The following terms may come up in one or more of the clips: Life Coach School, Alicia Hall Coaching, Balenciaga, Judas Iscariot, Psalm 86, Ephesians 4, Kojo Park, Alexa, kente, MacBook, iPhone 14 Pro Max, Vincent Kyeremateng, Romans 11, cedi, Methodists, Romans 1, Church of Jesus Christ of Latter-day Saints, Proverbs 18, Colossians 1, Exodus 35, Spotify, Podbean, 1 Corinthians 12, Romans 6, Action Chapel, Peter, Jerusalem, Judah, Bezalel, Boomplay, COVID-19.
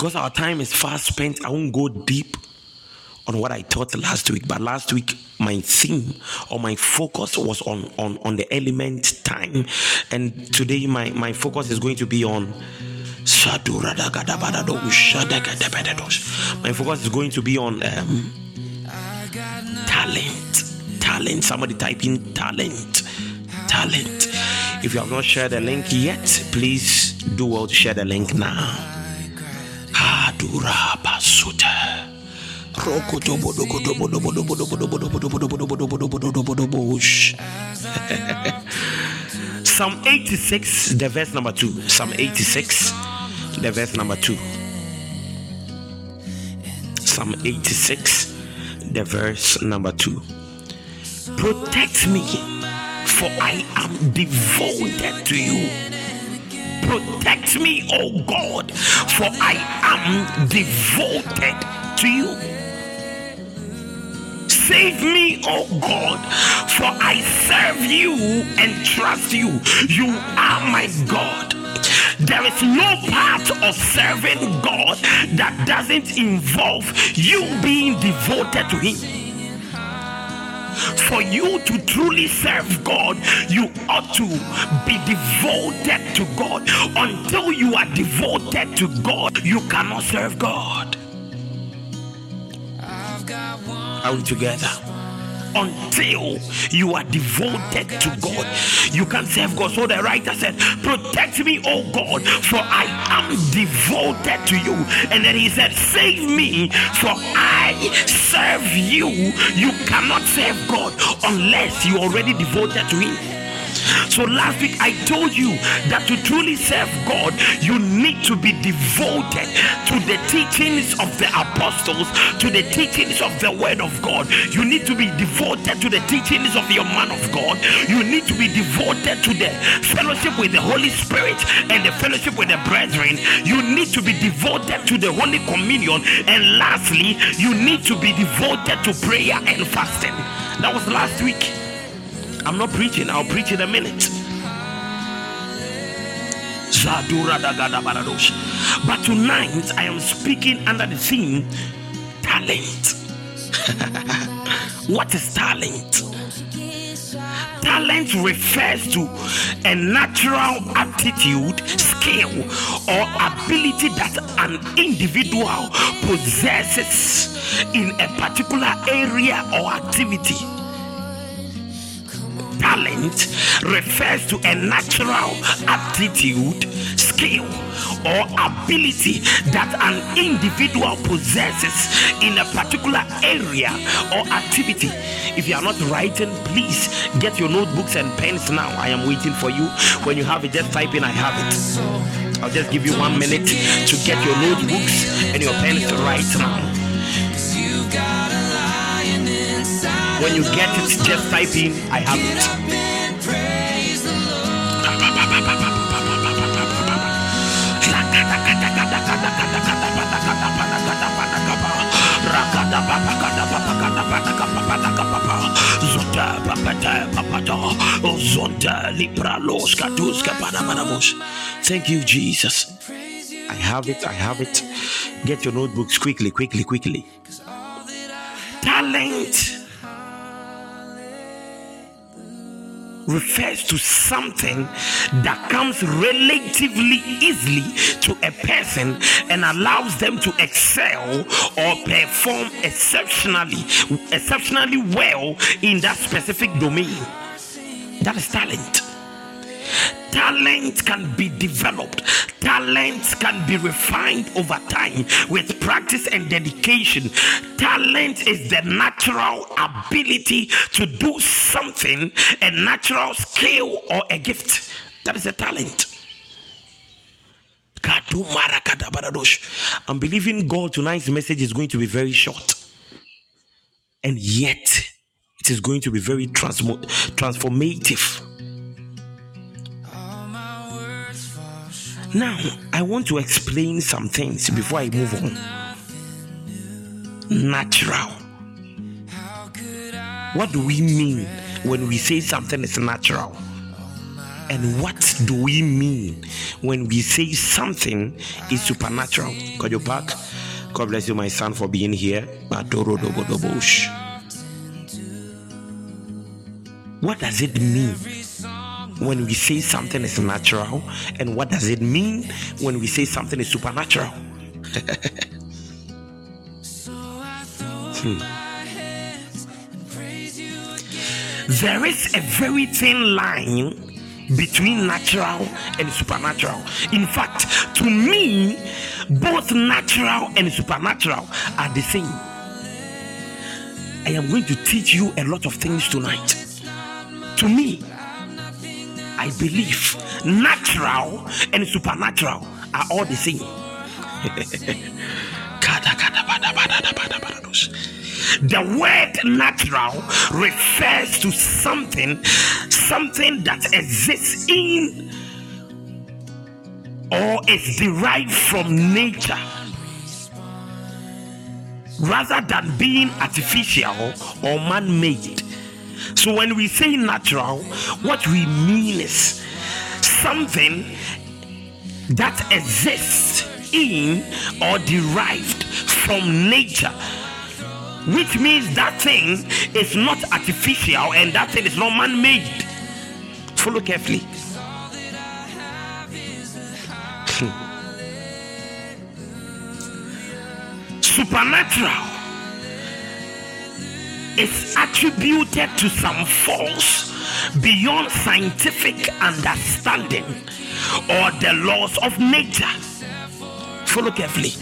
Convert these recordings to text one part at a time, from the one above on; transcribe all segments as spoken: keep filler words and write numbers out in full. because our time is fast spent, I won't go deep on what I taught last week. But last week, my theme or my focus was on, on, on the element time. And today, my, my focus is going to be on... My focus is going to be on um, talent. Talent. Somebody type in talent. Talent. If you have not shared the link yet, please do well to share the link now. Psalm eighty-six, the verse number two. Psalm eighty-six, the verse number two. Psalm eighty-six, the verse number two. Protect me, for I am devoted to you. Protect me, O God, for I am devoted to you. Save me, O God, for I serve you and trust you. You are my God. There is no part of serving God that doesn't involve you being devoted to Him. For you to truly serve God, you ought to be devoted to God. Until you are devoted to God, you cannot serve God. Are we together? Until you are devoted to God, you can serve God. So the writer said, protect me, O God, for I am devoted to you. And then he said, save me, for I serve you. You cannot serve God unless you are already devoted to Him. So last week I told you that to truly serve God, you need to be devoted to the teachings of the apostles, to the teachings of the word of God. You need to be devoted to the teachings of your man of God. You need to be devoted to the fellowship with the Holy Spirit and the fellowship with the brethren. You need to be devoted to the Holy Communion. And lastly, you need to be devoted to prayer and fasting. That was last week. I'm not preaching, I'll preach in a minute. But tonight I am speaking under the theme talent. What is talent? Talent refers to a natural aptitude, skill, or ability that an individual possesses in a particular area or activity. Talent refers to a natural aptitude, skill, or ability that an individual possesses in a particular area or activity. If you are not writing, please get your notebooks and pens now. I am waiting for you. When you have it, just type in, I have it. I'll just give you one minute to get your notebooks and your pens right now. When you get it, just type in, I have it. Thank you, Jesus. I have it, I have it. Get your notebooks quickly, quickly, quickly. Talent refers to something that comes relatively easily to a person and allows them to excel or perform exceptionally exceptionally well in that specific domain. That is talent. Talent can be developed. Talent can be refined over time with practice and dedication. Talent is the natural ability to do something, a natural skill or a gift. That is a talent. I'm believing God tonight's message is going to be very short. And yet, it is going to be very transmo- transformative. Now, I want to explain some things before I move on. Natural. What do we mean when we say something is natural? And what do we mean when we say something is supernatural? Kojo Park, God bless you, my son, for being here. What does it mean when we say something is natural? And what does it mean when we say something is supernatural? hmm. There is a very thin line between natural and supernatural. In fact, to me, both natural and supernatural are the same. I am going to teach you a lot of things tonight. To me, I believe natural and supernatural are all the same. The word natural refers to something, something that exists in or is derived from nature, rather than being artificial or man-made. So when we say natural, what we mean is something that exists in or derived from nature, which means that thing is not artificial and that thing is not man-made. Follow carefully. Supernatural is attributed to some force beyond scientific understanding or the laws of nature. Follow carefully.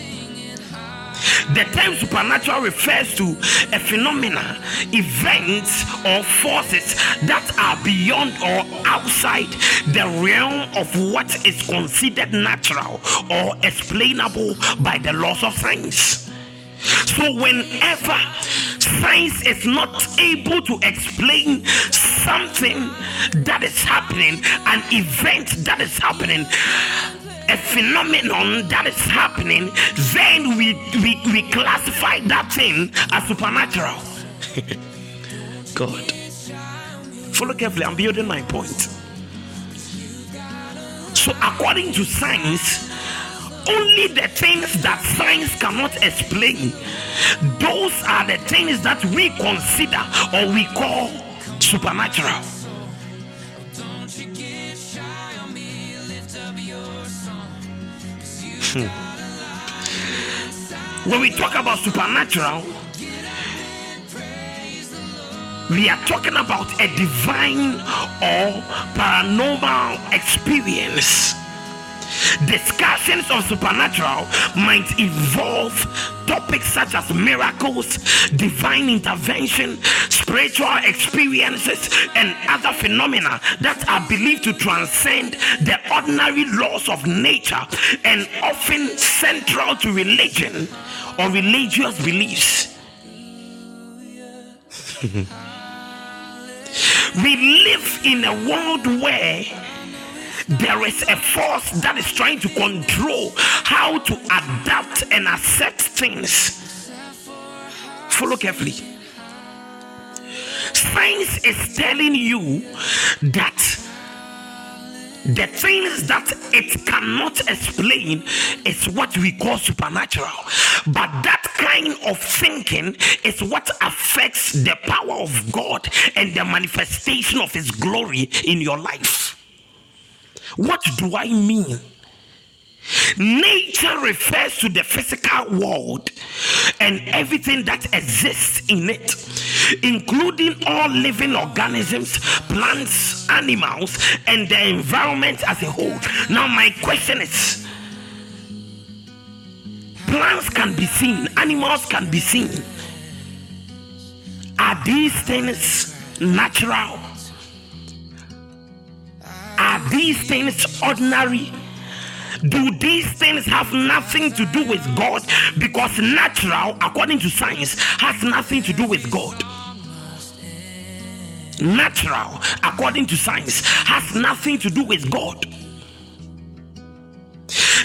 The term supernatural refers to a phenomena, events, or forces that are beyond or outside the realm of what is considered natural or explainable by the laws of science. So whenever science is not able to explain something that is happening, an event that is happening, a phenomenon that is happening, then we we, we classify that thing as supernatural. God, follow carefully. I'm building my point. So according to science, only the things that science cannot explain, those are the things that we consider or we call supernatural. Hmm. When we talk about supernatural, we are talking about a divine or paranormal experience. Discussions of supernatural might involve topics such as miracles, divine intervention, spiritual experiences, and other phenomena that are believed to transcend the ordinary laws of nature and often central to religion or religious beliefs. We live in a world where there is a force that is trying to control how to adapt and accept things. Follow carefully. Science is telling you that the things that it cannot explain is what we call supernatural. But that kind of thinking is what affects the power of God and the manifestation of His glory in your life. What do I mean? Nature refers to the physical world and everything that exists in it, including all living organisms, plants, animals, and the environment as a whole. Now, my question is, plants can be seen, animals can be seen. Are these things natural? Are these things ordinary? Do these things have nothing to do with God? Because natural, according to science, has nothing to do with God. Natural, according to science, has nothing to do with God.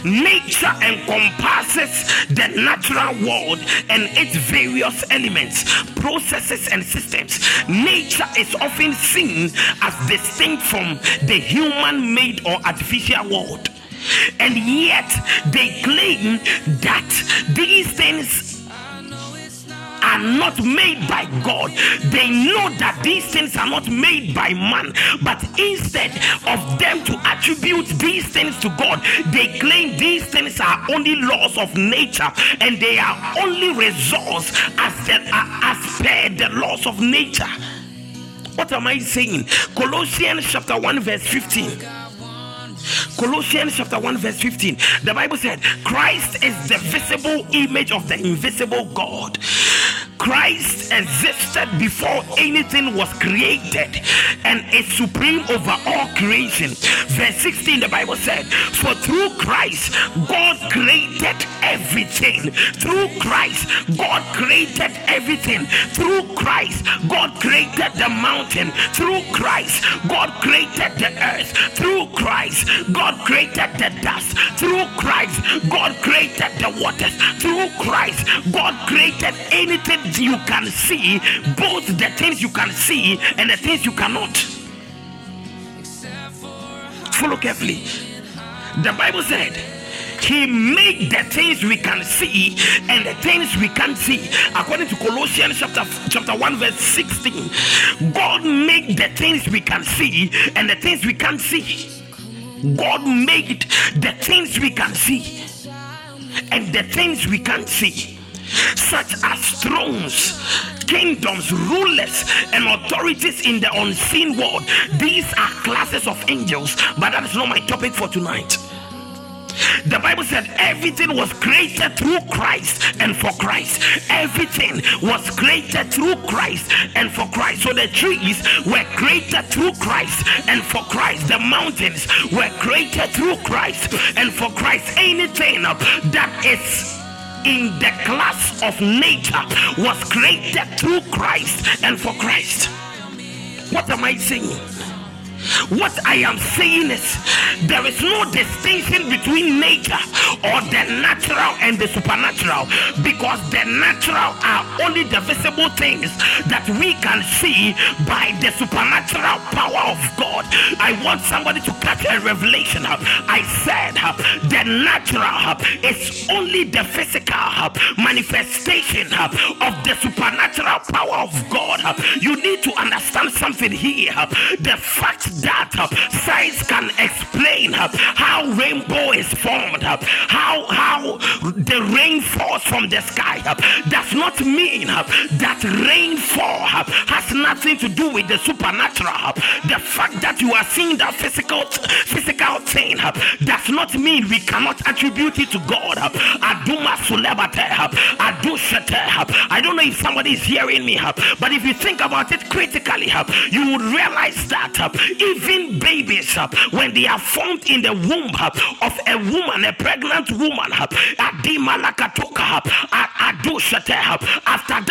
Nature encompasses encompasses the natural world and its various elements, processes, and systems. Nature is often seen as distinct from the human-made or artificial world, and yet they claim that these things are not made by God. They know that these things are not made by man, but instead of them to attribute these things to God, they claim these things are only laws of nature and they are only results as, the, as per the laws of nature. What am I saying? Colossians chapter one verse fifteen. Colossians chapter one verse fifteen. The Bible said, Christ is the visible image of the invisible God. Christ existed before anything was created and is supreme over all creation. Verse sixteen, the Bible said, for through Christ, God created everything. Through Christ, God created everything. Through Christ, God created the mountain. Through Christ, God created the earth. Through Christ, God created the dust. Through Christ, God created the waters. Through Christ, God created anything you can see, both the things you can see and the things you cannot. Follow carefully. The Bible said, he made the things we can see and the things we can't see. According to Colossians chapter, chapter one verse sixteen, God made the things we can see and the things we can't see. God made the things we can see and the things we can't see, such as thrones, kingdoms, rulers, and authorities in the unseen world. These are classes of angels, but that is not my topic for tonight. The Bible said everything was created through Christ and for Christ. Everything was created through Christ and for Christ. So the trees were created through Christ and for Christ. The mountains were created through Christ and for Christ. Anything that is in the class of nature was created through Christ and for Christ. What am I saying? What I am saying is, there is no distinction between nature or the natural and the supernatural, because the natural are only the visible things that we can see by the supernatural power of God. I want somebody to catch a revelation. I said the natural is only the physical manifestation of the supernatural power of God. You need to understand something here. The fact that uh, science can explain uh, how rainbow is formed, uh, how how the rain falls from the sky, uh, does not mean uh, that rainfall uh, has nothing to do with the supernatural. Uh, the fact that you are seeing that physical physical thing uh, does not mean we cannot attribute it to God. Uh, I don't know if somebody is hearing me, uh, but if you think about it critically, uh, you would realize that uh, even babies, uh, when they are formed in the womb uh, of a woman, a pregnant woman, uh, after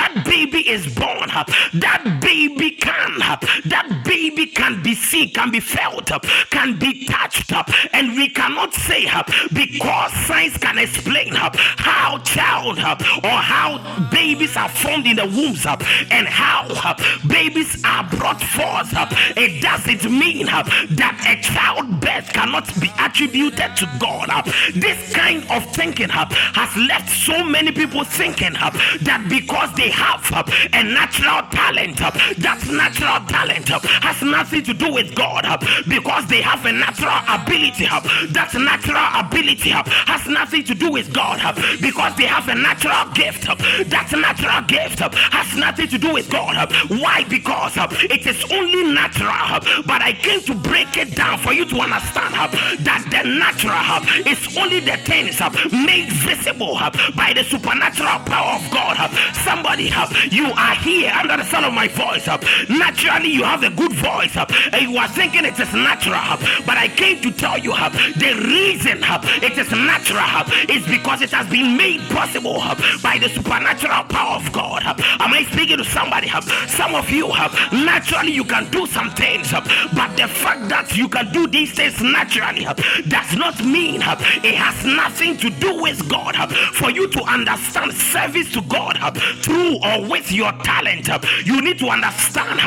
that baby is born, uh, that baby can, uh, that baby can be seen, can be felt, uh, can be touched, uh, and we cannot say uh, because science can explain uh, how child uh, or how babies are formed in the wombs uh, and how uh, babies are brought forth. Uh, it doesn't mean uh, that a childbirth cannot be attributed to God. Uh, this kind of thinking uh, has left so many people thinking uh, that because they have uh, a natural talent, uh, that natural talent uh, has nothing to do with God. Uh, because they have a natural ability, uh, that natural ability uh, has nothing to do with God. Uh, because they have a natural gift, uh, that natural gift uh, has nothing to do with God. Uh, why? Because uh, it is only natural. Uh, But I came to break it down for you to understand uh, that the natural uh, is only the things uh, made visible uh, by the supernatural power of God. Uh, somebody, uh, you are here under the sound of my voice. Uh, naturally, you have a good voice uh, and you are thinking it is natural. Uh, but I came to tell you uh, the reason uh, it is natural uh, is because it has been made possible uh, by the supernatural power of God. Uh, am I speaking to somebody? Uh, some of you, uh, naturally, you can do some things. Uh, But the fact that you can do these things naturally uh, does not mean uh, it has nothing to do with God, for you to understand service to God through or with your talent, you need to understand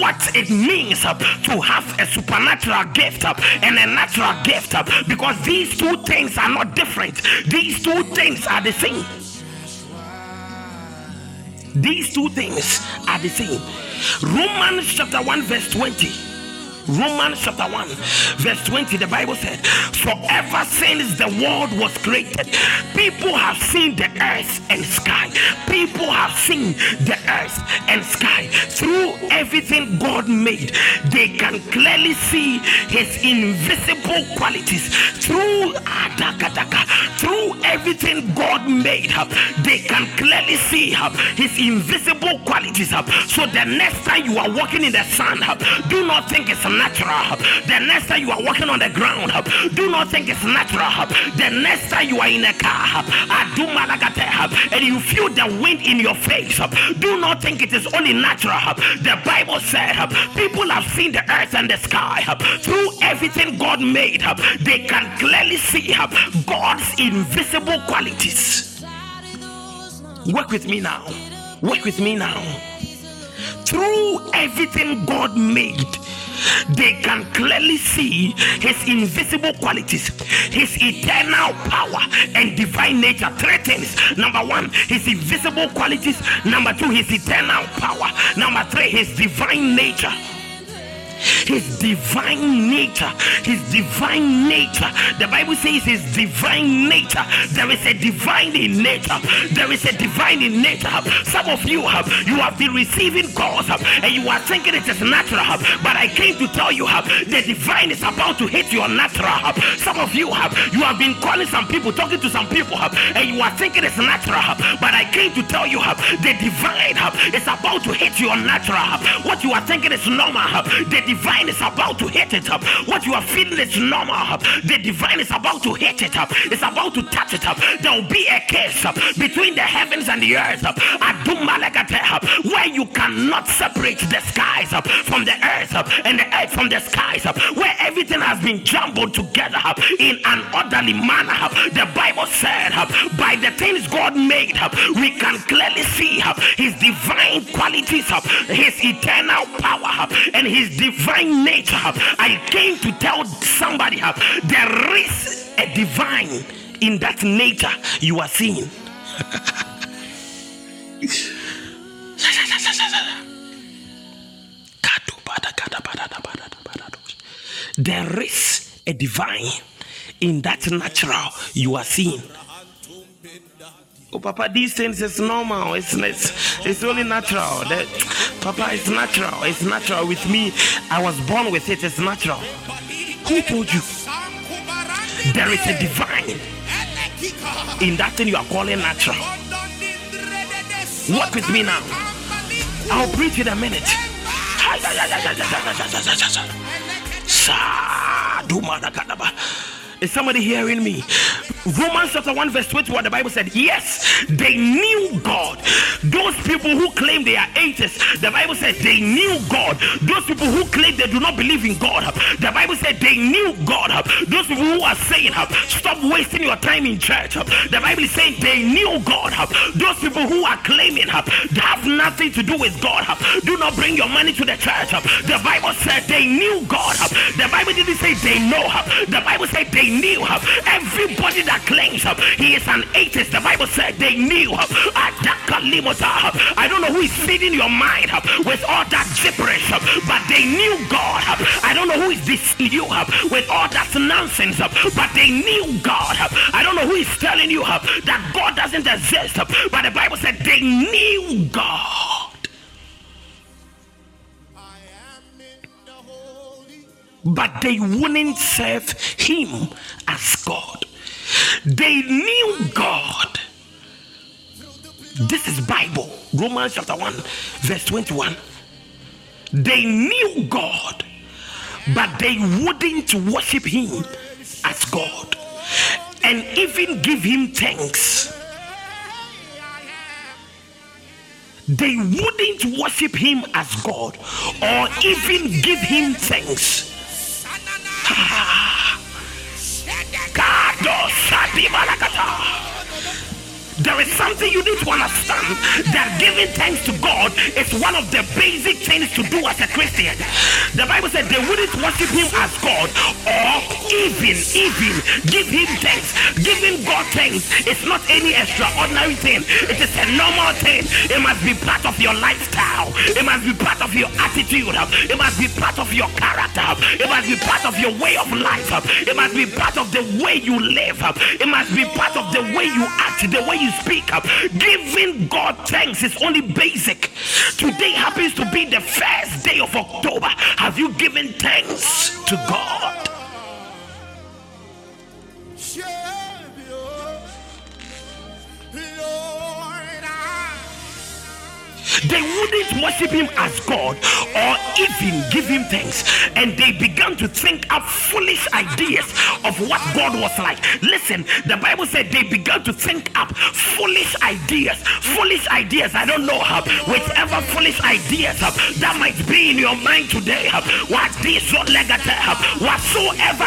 what it means to have a supernatural gift and a natural gift, because these two things are not different. These two things are the same. These two things are the same. Romans chapter one verse twenty. Romans chapter one verse twenty, the Bible said, for ever since the world was created, people have seen the earth and sky. People have seen the earth and sky. Through everything God made, they can clearly see his invisible qualities. Through through everything God made, they can clearly see his invisible qualities. So the next time you are walking in the sun, do not think it's natural. The next time you are walking on the ground, do not think it's natural. The next time you are in a car and you feel the wind in your face, do not think it is only natural. The Bible said people have seen the earth and the sky. Through everything God made, they can clearly see God's invisible qualities. Work with me now. Work with me now. Through everything God made, they can clearly see his invisible qualities, his eternal power and divine nature. Three things. Number one, his invisible qualities. Number two, his eternal power. Number three, his divine nature. His divine nature. His divine nature. The Bible says his divine nature. There is a divine in nature. There is a divine in nature. Some of you have you have been receiving calls and you are thinking it is natural. But I came to tell you the divine is about to hit your natural. Some of you have you have been calling some people, talking to some people, and you are thinking it's natural. But I came to tell you the divine is about to hit your natural. What you are thinking is normal, the divine is about to hit it up. What you are feeling is normal. The divine is about to hit it up. It's about to touch it up. There will be a case up between the heavens and the earth up, where you cannot separate the skies up from the earth up and the earth from the skies up, where everything has been jumbled together up in an orderly manner up. The Bible said up, by the things God made up, we can clearly see up his divine qualities up, his eternal power up, and his divine divine nature. I came to tell somebody there is a divine in that nature you are seeing. There is a divine in that natural you are seeing. Oh, Papa, these things is normal. It's it's, it's only natural. That, Papa, it's natural. It's natural with me. I was born with it. It's natural. Who told you? There is a divine in that thing you are calling natural. Walk with me now. I'll preach in a minute. Is somebody hearing me? Romans chapter one verse twenty-one, the Bible said, yes, they knew God. Those people who claim they are atheists, the Bible says they knew God. Those people who claim they do not believe in God, the Bible said they knew God. Those people who are saying, stop wasting your time in church, the Bible is saying they knew God. Those people who are claiming they have nothing to do with God, do not bring your money to the church, the Bible said they knew God. The Bible didn't say they know. The Bible said they knew. Everybody that claims he is an atheist, the Bible said they knew. I don't know who is feeding your mind with all that gibberish, but they knew God. I don't know who is deceiving you with all that nonsense, but they knew God. I don't know who is telling you that God doesn't exist, but the Bible said they knew God. But they wouldn't serve him as God. They knew God. This is Bible. Romans chapter one verse twenty-one. They knew God, but they wouldn't worship him as God and even give him thanks. They wouldn't worship him as God or even give him thanks. God, There is something you need to understand, that giving thanks to God is one of the basic things to do as a Christian. The Bible said they wouldn't worship him as God or even, even give him thanks. Giving God thanks is not any extraordinary thing. It is a normal thing. It must be part of your lifestyle. It must be part of your attitude. It must be part of your character. It must be part of your way of life. It must be part of the way you live. It must be part of the way you act, the way you speak. Giving God thanks is only basic. Today happens to be the first day of October. Have you given thanks to God? They wouldn't worship him as God or even give him thanks, and they began to think up foolish ideas of what God was like. Listen, the Bible said they began to think up foolish ideas. Foolish ideas, I don't know how, whichever foolish ideas that might be in your mind today, whatsoever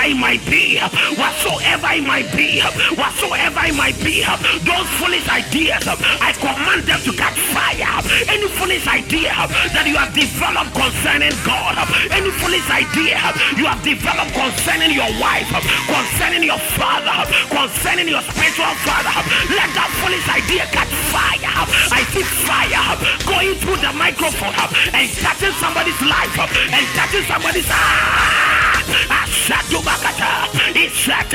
it might be, whatsoever it might be, whatsoever it might be, those foolish ideas, I command them to catch fire. Any foolish idea that you have developed concerning God, any foolish idea you have developed concerning your wife, concerning your father, concerning your spiritual father, let that foolish idea catch fire. I see fire going through the microphone and touching somebody's life and touching somebody's ah! Any foolish idea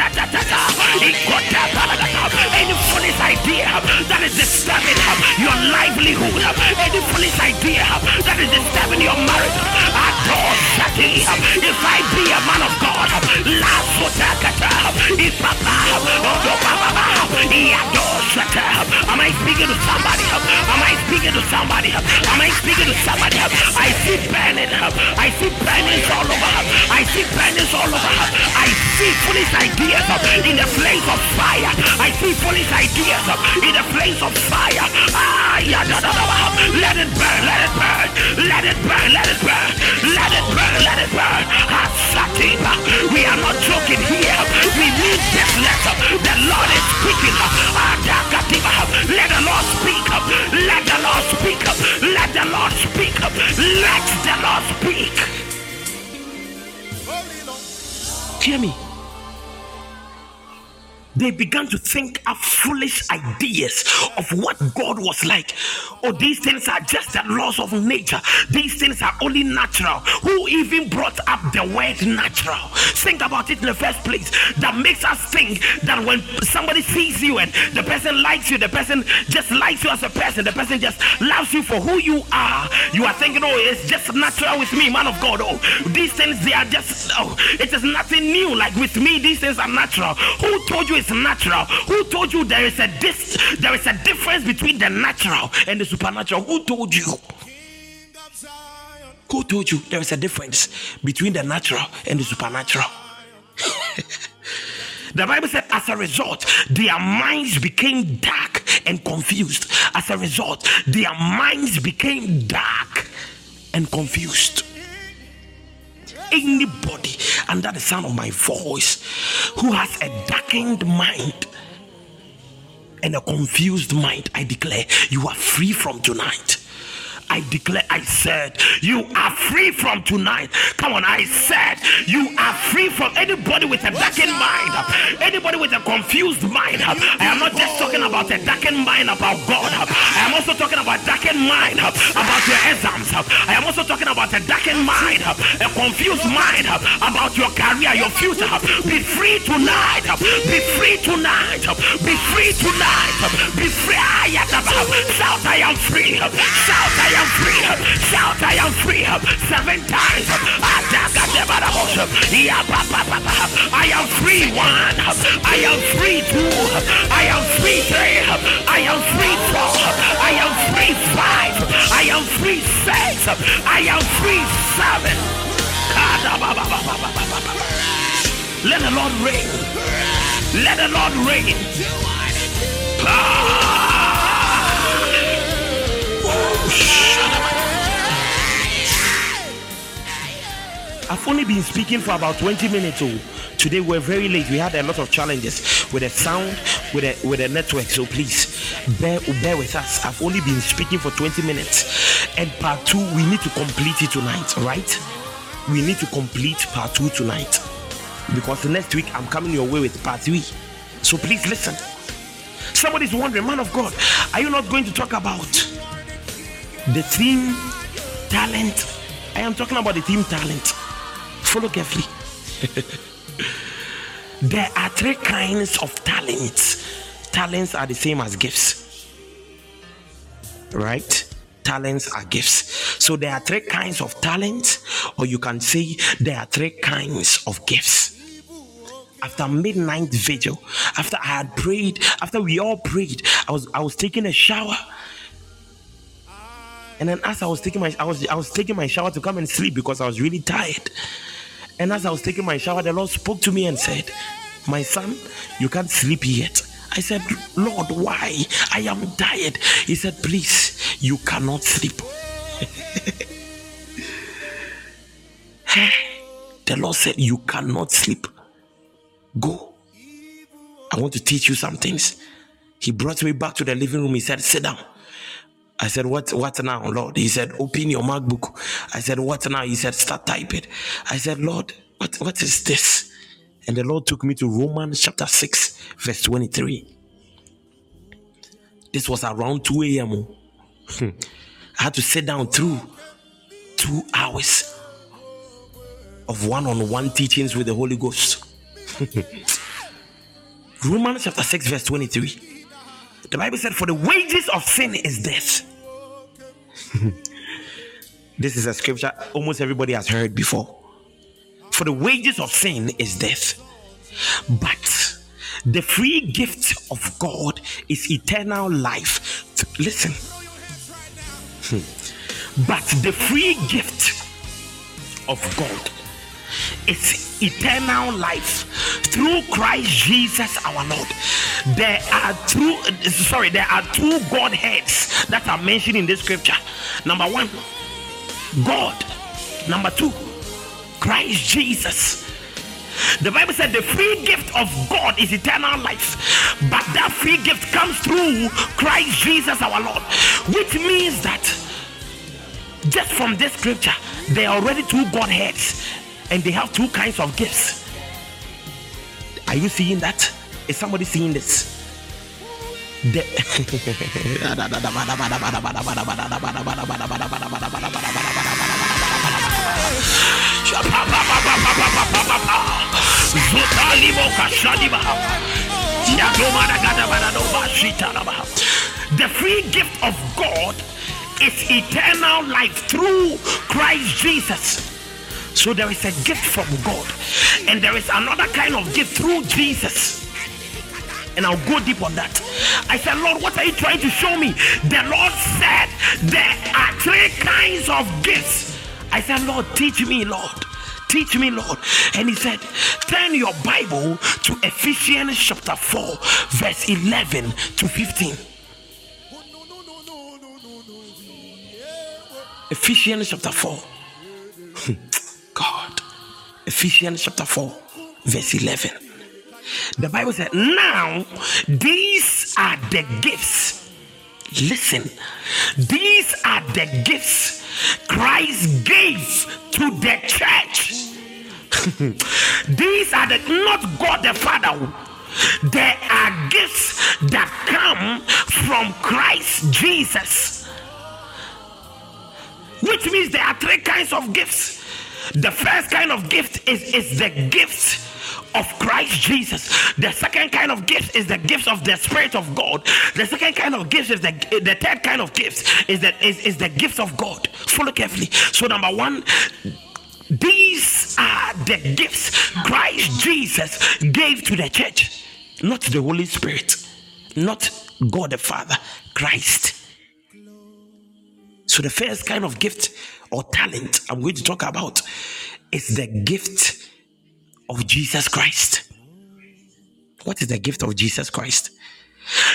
that is disturbing your livelihood, any foolish idea that is disturbing your marriage, if I be a man of God, am I speaking to somebody? Am I speaking to somebody? Am I speaking to somebody? I see burning, I see burning all over, I see burnings all over. I see foolish ideas in the flames of fire. I see foolish ideas in the flames of fire. Let it burn, let it burn, let it burn, let it burn, let it burn, let it burn. We are not joking here. We need this letter. The Lord is speaking. Let the Lord speak. Let the Lord speak. Let the Lord speak. Let the Lord speak. Hear me. They began to think of foolish ideas of what God was like. Oh, these things are just the laws of nature. These things are only natural. Who even brought up the word natural? Think about it in the first place. That makes us think that when somebody sees you and the person likes you, the person just likes you as a person, the person just loves you for who you are. You are thinking, oh, it's just natural with me, man of God. Oh, these things, they are just, oh, it is nothing new. Like with me, these things are natural. Who told you it's natural? Who told you there is a dis- there is a difference between the natural and the supernatural? Who told you? Who told you there is a difference between the natural and the supernatural? The Bible said, as a result, their minds became dark and confused. As a result, their minds became dark and confused. Anybody under the sound of my voice who has a darkened mind and a confused mind, I declare you are free from tonight. I declare, I said, you are free from tonight. Come on, I said, you are free from anybody with a darkened mind, anybody with a confused mind. I am not just talking about a darkened mind about God. I am also talking about darkened mind about your exams. I am also talking about a darkened mind, a confused mind about your career, your future. Be free tonight. Be free tonight. Be free tonight. Be free. Shout, I am free. Shout, I am I am free. Shout, I am free. Seven times. I am free. One. I am free. Two. I am free. Three. I am free. Four. I am free. Five. I am free. Six. I am free. Seven. Let the Lord reign. Let the Lord reign. I've only been speaking for about twenty minutes. Oh, today we're very late. We had a lot of challenges with the sound, with the with the network. So please, bear, bear with us. I've only been speaking for twenty minutes, and part two, we need to complete it tonight, right? We need to complete part two tonight, because next week I'm coming your way with part three. So please listen. Somebody's wondering, man of God, are you not going to talk about the team talent? I am talking about the team talent. Follow carefully. There are three kinds of talents. Talents are the same as gifts, right? Talents are gifts. So there are three kinds of talents, or you can say there are three kinds of gifts. After midnight vigil, after I had prayed, after we all prayed, I was I was taking a shower, and then as I was taking my I was I was taking my shower to come and sleep because I was really tired. And as I was taking my shower, the Lord spoke to me and said, "My son, you can't sleep yet." I said, "Lord, why? I am tired." He said, "Please, you cannot sleep." The Lord said, "You cannot sleep. Go. I want to teach you some things." He brought me back to the living room. He said, "Sit down." I said, what, what now, Lord? He said, "Open your MacBook." I said, "What now?" He said, "Start typing." I said, "Lord, what, what is this?" And the Lord took me to Romans chapter six, verse twenty-three. This was around two a.m. I had to sit down through two hours of one-on-one teachings with the Holy Ghost. Romans chapter six, verse twenty-three. The Bible said, "For the wages of sin is death." This is a scripture almost everybody has heard before. For the wages of sin is death. But the free gift of God is eternal life. Listen. But the free gift of God is eternal life through Christ Jesus our Lord. There are two, sorry, there are two Godheads that are mentioned in this scripture. Number one, God. Number two, Christ Jesus. The Bible said the free gift of God is eternal life, but that free gift comes through Christ Jesus our Lord, which means that just from this scripture, there are already two Godheads, and they have two kinds of gifts. Are you seeing that? Is somebody seeing this? The The free gift of God is eternal life through Christ Jesus. So there is a gift from God, and there is another kind of gift through Jesus. And I'll go deep on that. I said, "Lord, what are you trying to show me?" The Lord said, "There are three kinds of gifts." I said, "Lord, teach me, Lord. Teach me, Lord." And he said, "Turn your Bible to Ephesians chapter four, verse eleven to fifteen. Ephesians chapter four. God. Ephesians chapter four, verse eleven. The Bible said, "Now these are the gifts." Listen, these are the gifts Christ gave to the church. These are the, not God the Father. There are gifts that come from Christ Jesus. Which means there are three kinds of gifts. The first kind of gift is, is the gift of Christ Jesus. The second kind of gift is the gift of the Spirit of God. The second kind of gift is the the third kind of gift is the is, is the gift of God. Follow carefully. So number one, these are the gifts Christ Jesus gave to the church. Not the Holy Spirit, not God the Father, Christ. So the first kind of gift or talent I'm going to talk about is the gift of Jesus Christ. What is the gift of Jesus Christ?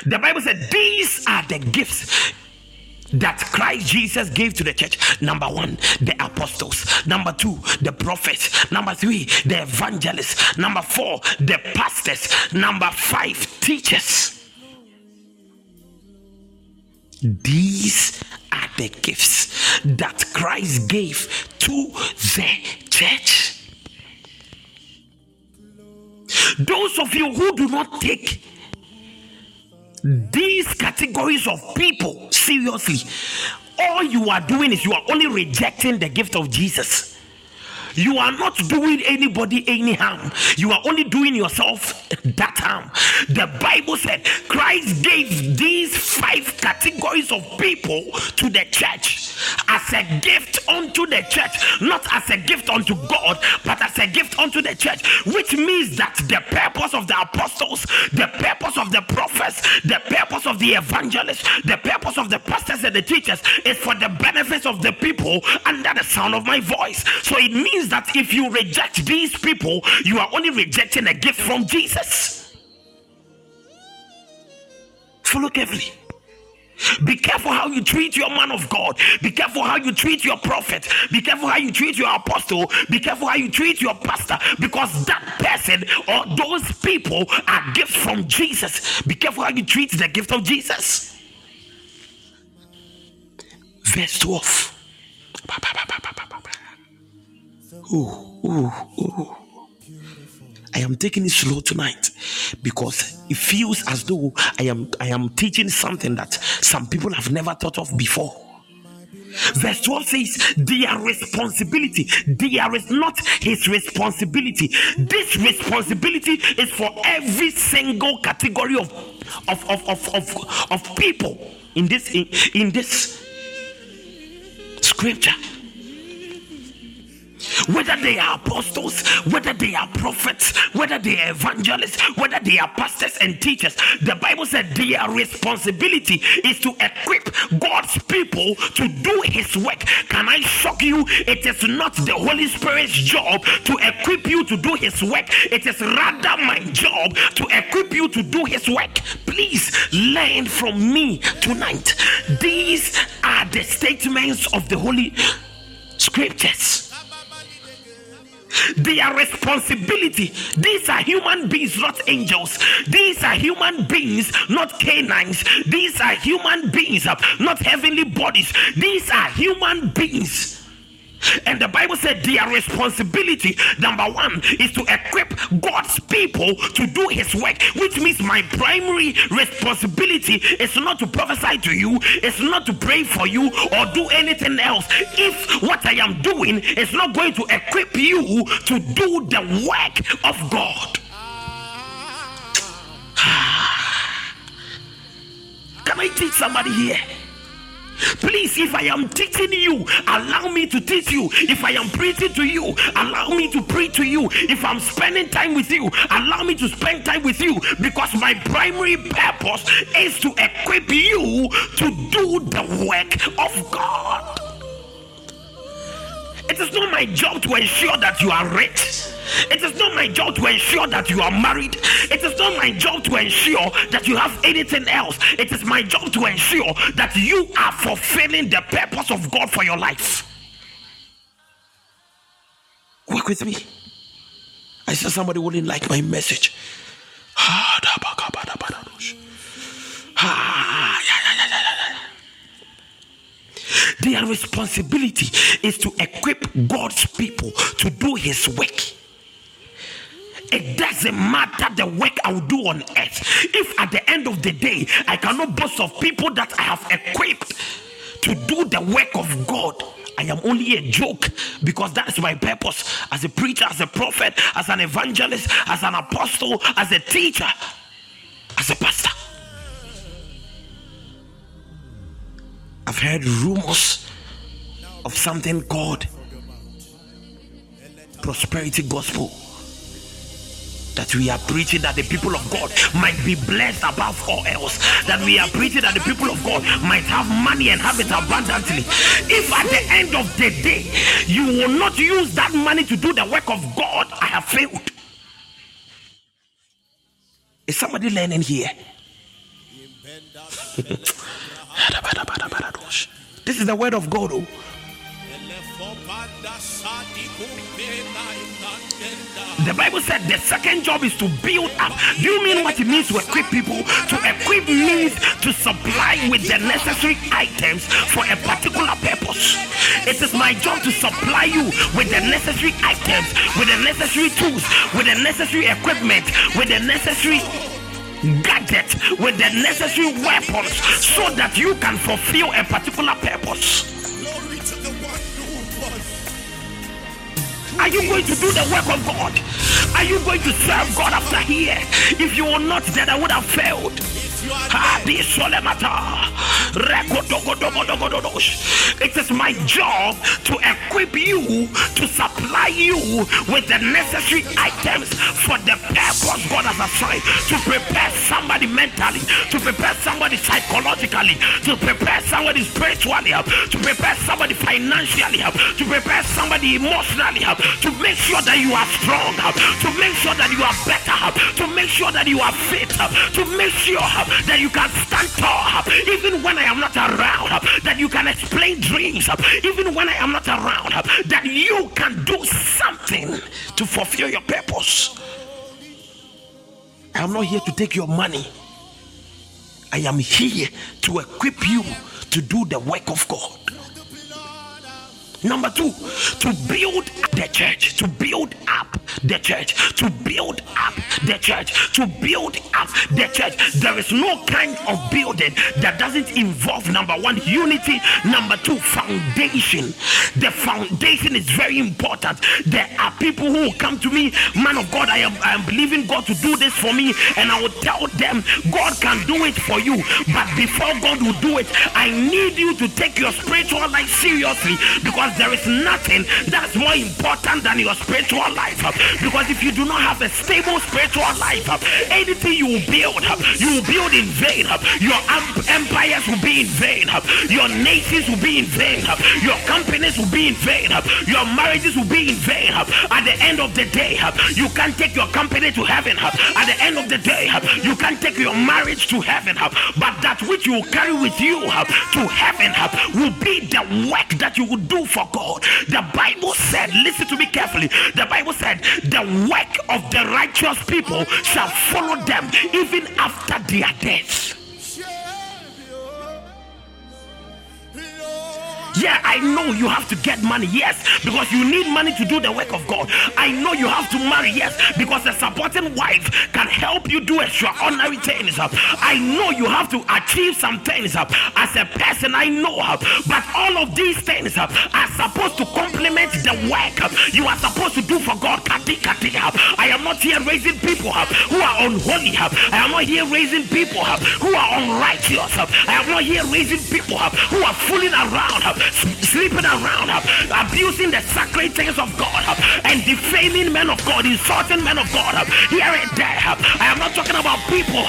The Bible said these are the gifts that Christ Jesus gave to the church. Number one, the apostles. Number two, the prophets. Number three, the evangelists. Number four, the pastors. Number five, teachers. These are the gifts that Christ gave to the church. Those of you who do not take these categories of people seriously, all you are doing is you are only rejecting the gift of Jesus. You are not doing anybody any harm. You are only doing yourself that harm. The Bible said Christ gave these five categories of people to the church as a gift unto the church, not as a gift unto God, but as a gift unto the church, which means that the purpose of the apostles, the purpose of the prophets, the purpose of the evangelists, the purpose of the pastors and the teachers is for the benefits of the people under the sound of my voice. So it means that if you reject these people, you are only rejecting a gift from Jesus. Follow carefully. Be careful how you treat your man of God. Be careful how you treat your prophet. Be careful how you treat your apostle. Be careful how you treat your pastor, because that person or those people are gifts from Jesus. Be careful how you treat the gift of Jesus. Verse twelve. Ooh, ooh, ooh. I am taking it slow tonight because it feels as though I am I am teaching something that some people have never thought of before. Verse twelve says, their responsibility, there is not his responsibility. This responsibility is for every single category of of of of of, of people in this in, in this scripture. Whether they are apostles, whether they are prophets, whether they are evangelists, whether they are pastors and teachers, the Bible said their responsibility is to equip God's people to do his work. Can I shock you? It is not the Holy Spirit's job to equip you to do his work. It is rather my job to equip you to do his work. Please learn from me tonight. These are the statements of the Holy Scriptures. Their responsibility. These are human beings, not angels. These are human beings, not canines. These are human beings, not heavenly bodies. These are human beings. And the Bible said their responsibility, number one, is to equip God's people to do his work, which means my primary responsibility is not to prophesy to you, it's not to pray for you or do anything else. If what I am doing is not going to equip you to do the work of God. Can I teach somebody here? Please, if I am teaching you, allow me to teach you. If I am preaching to you, allow me to preach to you. If I'm spending time with you, allow me to spend time with you, because my primary purpose is to equip you to do the work of God. It is not my job to ensure that you are rich. It is not my job to ensure that you are married. It is not my job to ensure that you have anything else. It is my job to ensure that you are fulfilling the purpose of God for your life. Work with me. I said somebody wouldn't like my message. Their responsibility is to equip God's people to do his work. It doesn't matter the work I will do on earth. If at the end of the day, I cannot boast of people that I have equipped to do the work of God, I am only a joke, because that is my purpose as a preacher, as a prophet, as an evangelist, as an apostle, as a teacher, as a pastor. I've heard rumors of something called prosperity gospel that we are preaching, that the people of God might be blessed above all else, that we are preaching that the people of God might have money and have it abundantly. If at the end of the day you will not use that money to do the work of God, I have failed. Is somebody learning here? This is the word of God. Oh. The Bible said the second job is to build up. Do you mean what it means to equip people? To equip means to supply with the necessary items for a particular purpose. It is my job to supply you with the necessary items, with the necessary tools, with the necessary equipment, with the necessary gadgets, with the necessary weapons, so that you can fulfill a particular purpose. Are you going to do the work of God? Are you going to serve God after here? If you were not, then I would have failed. It is my job to equip you, to supply you with the necessary items for the purpose God has assigned. To prepare somebody mentally, to prepare somebody psychologically, to prepare somebody spiritually, to prepare somebody financially, to prepare somebody emotionally, to make sure that you are strong, to make sure that you are better, to make sure that you are fit, to make sure that you can stand tall even when I am not around, that you can explain dreams even when I am not around, that you can do something to fulfill your purpose. I am not here to take your money. I am here to equip you to do the work of God. Number two, to build up the church, to build up the church, to build up the church, to build up the church. There is no kind of building that doesn't involve, number one, unity, number two, foundation. The foundation is very important. There are people who will come to me, man of God, I am, I am believing God to do this for me, and I will tell them, God can do it for you, but before God will do it, I need you to take your spiritual life seriously, because there is nothing that is more important than your spiritual life. Because if you do not have a stable spiritual life, anything you will build, you will build in vain. Your empires will be in vain. Your nations will be in vain. Your companies will be in vain. Your marriages will be in vain. At the end of the day, you can't take your company to heaven. At the end of the day, you can't take your marriage to heaven. But that which you will carry with you to heaven will be the work that you will do for God. The Bible said, listen to me carefully, the Bible said the work of the righteous people shall follow them even after their death. Yeah, I know you have to get money, yes, because you need money to do the work of God. I know you have to marry, yes, because a supporting wife can help you do extraordinary things. I know you have to achieve some things as a person, I know, but all of these things are supposed to complement the work you are supposed to do for God. I am not here raising people who are unholy. I am not here raising people who are unrighteous. I am not here raising people who are fooling around, sleeping around, abusing the sacred things of God, and defaming men of God, insulting men of God, here and there. I am not talking about people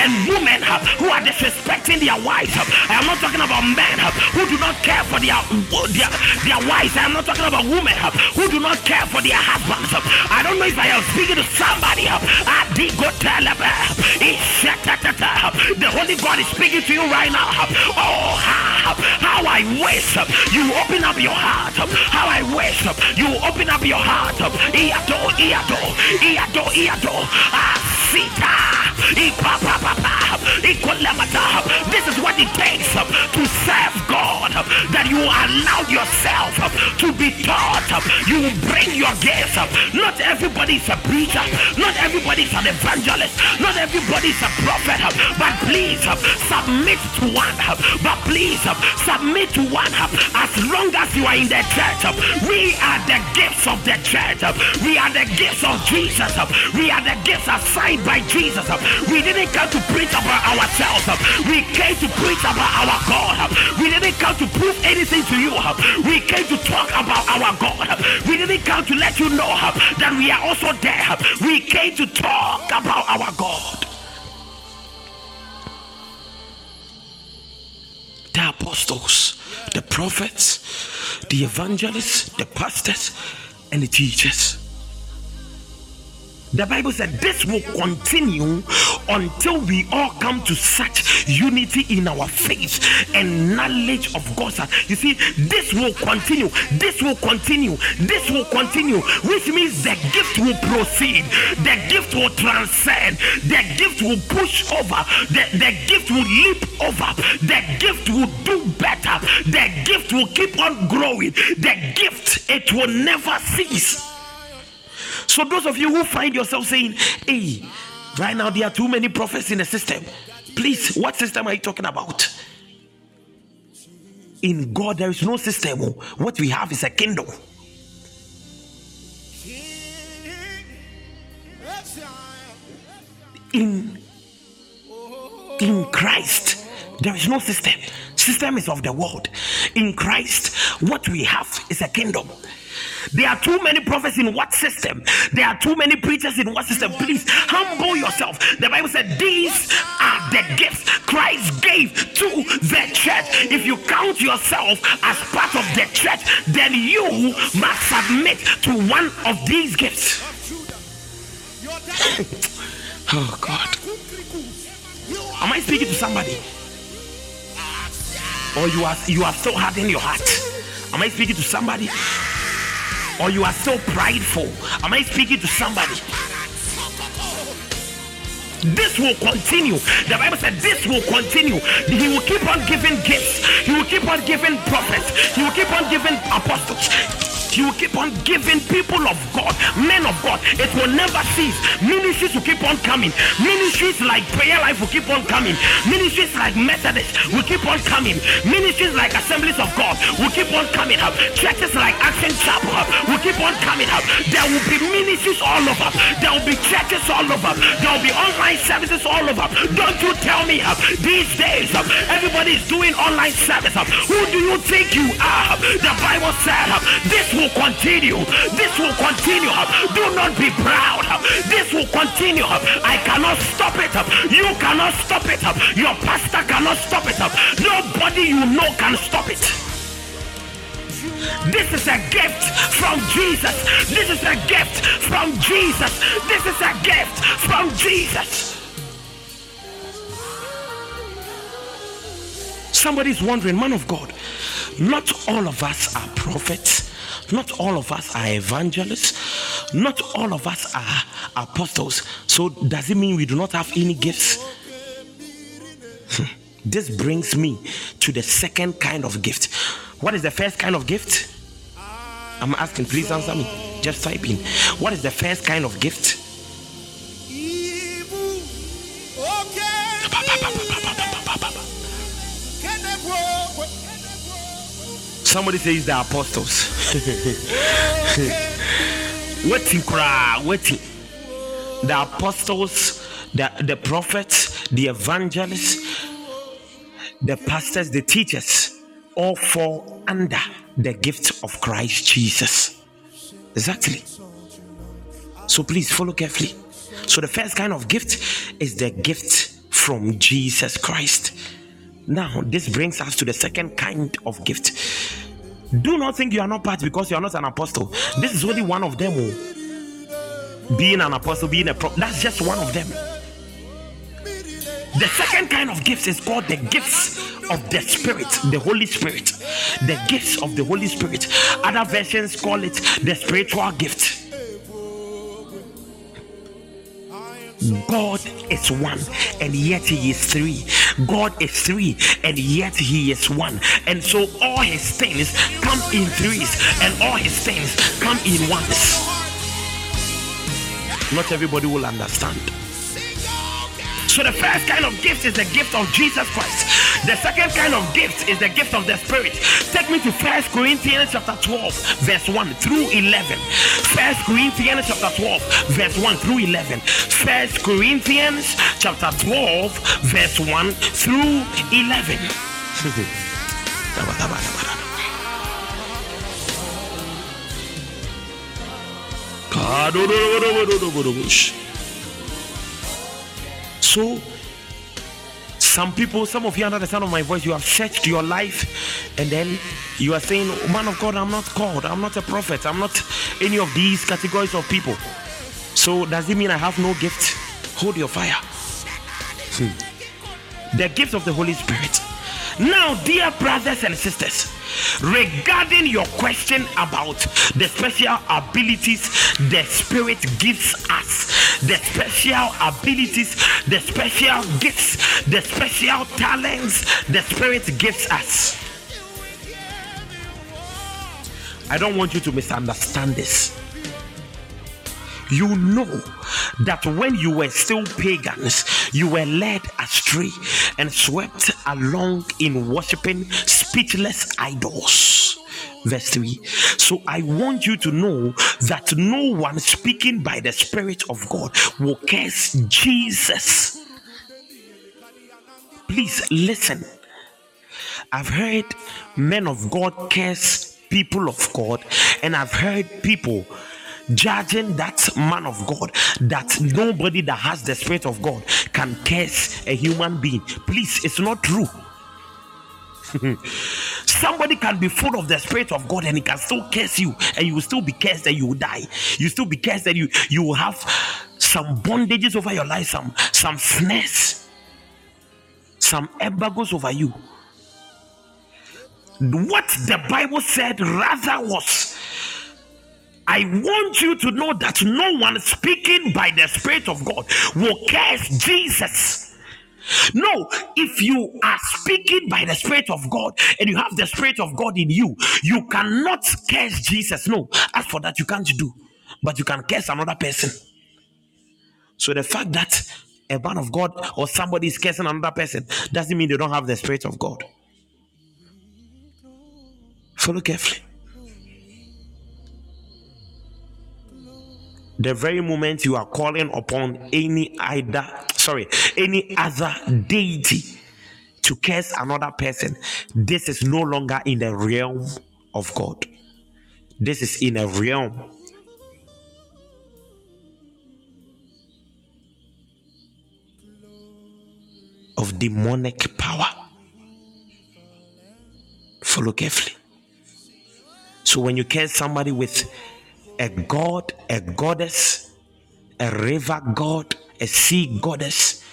and women who are disrespecting their wives. I am not talking about men who do not care for their, their, their wives. I am not talking about women who do not care for their husbands. I don't know if I am speaking to somebody. The Holy God is speaking to you right now. Oh, how I wish you open up your heart. How I wish you open up your heart. Iato, iato, iato, iato. Asita, ipapapa, ikolamata. This is what it takes to serve God. That you allow yourself to be taught. You bring your gifts. Not everybody is a preacher. Not everybody is an evangelist. Not everybody is a prophet. But please submit to one. But please submit to one. As long as you are in the church, we are the gifts of the church. We are the gifts of Jesus. We are the gifts assigned by Jesus. We didn't come to preach about ourselves. We came to preach about our God. We didn't come to prove anything to you. We came to talk about our God. We didn't come to let you know that we are also there. We came to talk about our God. The apostles, the prophets, the evangelists, the pastors, and the teachers. The Bible said this will continue until we all come to such unity in our faith and knowledge of God's heart. You see, this will continue, this will continue, this will continue, which means the gift will proceed, the gift will transcend, the gift will push over, the, the gift will leap over, the gift will do better, the gift will keep on growing, the gift, it will never cease. So those of you who find yourself saying, hey, right now there are too many prophets in the system. Please, what system are you talking about? In God, there is no system. What we have is a kingdom. In, in Christ, there is no system. System is of the world. In Christ, what we have is a kingdom. There are too many prophets in what system? There are too many preachers in what system? Please humble yourself. The Bible said these are the gifts Christ gave to the church. If you count yourself as part of the church, then you must submit to one of these gifts. Oh God. Am I speaking to somebody? Or you are you are so hard in your heart? Am I speaking to somebody? Or you are so prideful? Am I speaking to somebody? This will continue. The Bible said this will continue. He will keep on giving gifts. He will keep on giving prophets. He will keep on giving apostles. He will keep on giving people of God, men of God. It will never cease. Ministries will keep on coming. Ministries like Prayer Life will keep on coming. Ministries like Methodists will keep on coming. Ministries like Assemblies of God will keep on coming up. Churches like Action Chapel will keep on coming up. There will be ministries all over. There will be churches all over. There will be online services all over. Don't you tell me up. These days up, everybody is doing online service up. Who do you think you are? The Bible said up, this will continue. This will continue. Do not be proud. This will continue. I cannot stop it. You cannot stop it. Your pastor cannot stop it. Nobody you know can stop it. This is a gift from Jesus. This is a gift from Jesus. This is a gift from Jesus. Somebody's wondering, man of God, not all of us are prophets. Not all of us are evangelists. Not all of us are apostles. So does it mean we do not have any gifts? This brings me to the second kind of gift. What is the first kind of gift? I'm asking, please answer me. Just type in. What is the first kind of gift? Somebody says the apostles. Waiting, cry, waiting. The apostles, the, the prophets, the evangelists, the pastors, the teachers, all fall under the gift of Christ Jesus. Exactly. So please follow carefully. So the first kind of gift is the gift from Jesus Christ. Now, this brings us to the second kind of gift. Do not think you are not part because you are not an apostle. This is only one of them. Being an apostle, being a prophet, that's just one of them. The second kind of gifts is called the gifts of the Spirit, the Holy Spirit. The gifts of the Holy Spirit. Other versions call it the spiritual gift. God is one and yet he is three. God is three and yet he is one. And so all his things come in threes and all his things come in ones. Not everybody will understand. So the first kind of gift is the gift of Jesus Christ. The second kind of gift is the gift of the Spirit. Take me to First Corinthians chapter twelve, verse one through eleven. First Corinthians chapter twelve, verse one through eleven. First Corinthians chapter twelve, verse one through eleven. God. So, some people, some of you under the sound of my voice, you have searched your life and then you are saying, man of God, I'm not called, I'm not a prophet, I'm not any of these categories of people. So, does it mean I have no gift? Hold your fire. hmm. the gift of the Holy Spirit. Now, dear brothers and sisters, regarding your question about the special abilities the Spirit gives us, the special abilities, the special gifts, the special talents the Spirit gives us, I don't want you to misunderstand this. You know that when you were still pagans, you were led astray and swept along in worshipping speechless idols. Verse three. So I want you to know that no one speaking by the Spirit of God will curse Jesus. Please listen. I've heard men of God curse people of God, and I've heard people judging that man of God, that nobody that has the Spirit of God can curse a human being. Please, it's not true. Somebody can be full of the Spirit of God and he can still curse you, and you will still be cursed and you will die. You still be cursed and you, you will have some bondages over your life, some, some snares, some embargoes over you. What the Bible said rather was, I want you to know that no one speaking by the Spirit of God will curse Jesus. No, if you are speaking by the Spirit of God and you have the Spirit of God in you, you cannot curse Jesus. No, as for that, you can't do. But you can curse another person. So the fact that a man of God or somebody is cursing another person doesn't mean they don't have the Spirit of God. Follow carefully. The very moment you are calling upon any either, sorry, any other deity to curse another person, this is no longer in the realm of God. This is in a realm of demonic power. Follow carefully. So when you curse somebody with a god, a goddess, a river god, a sea goddess,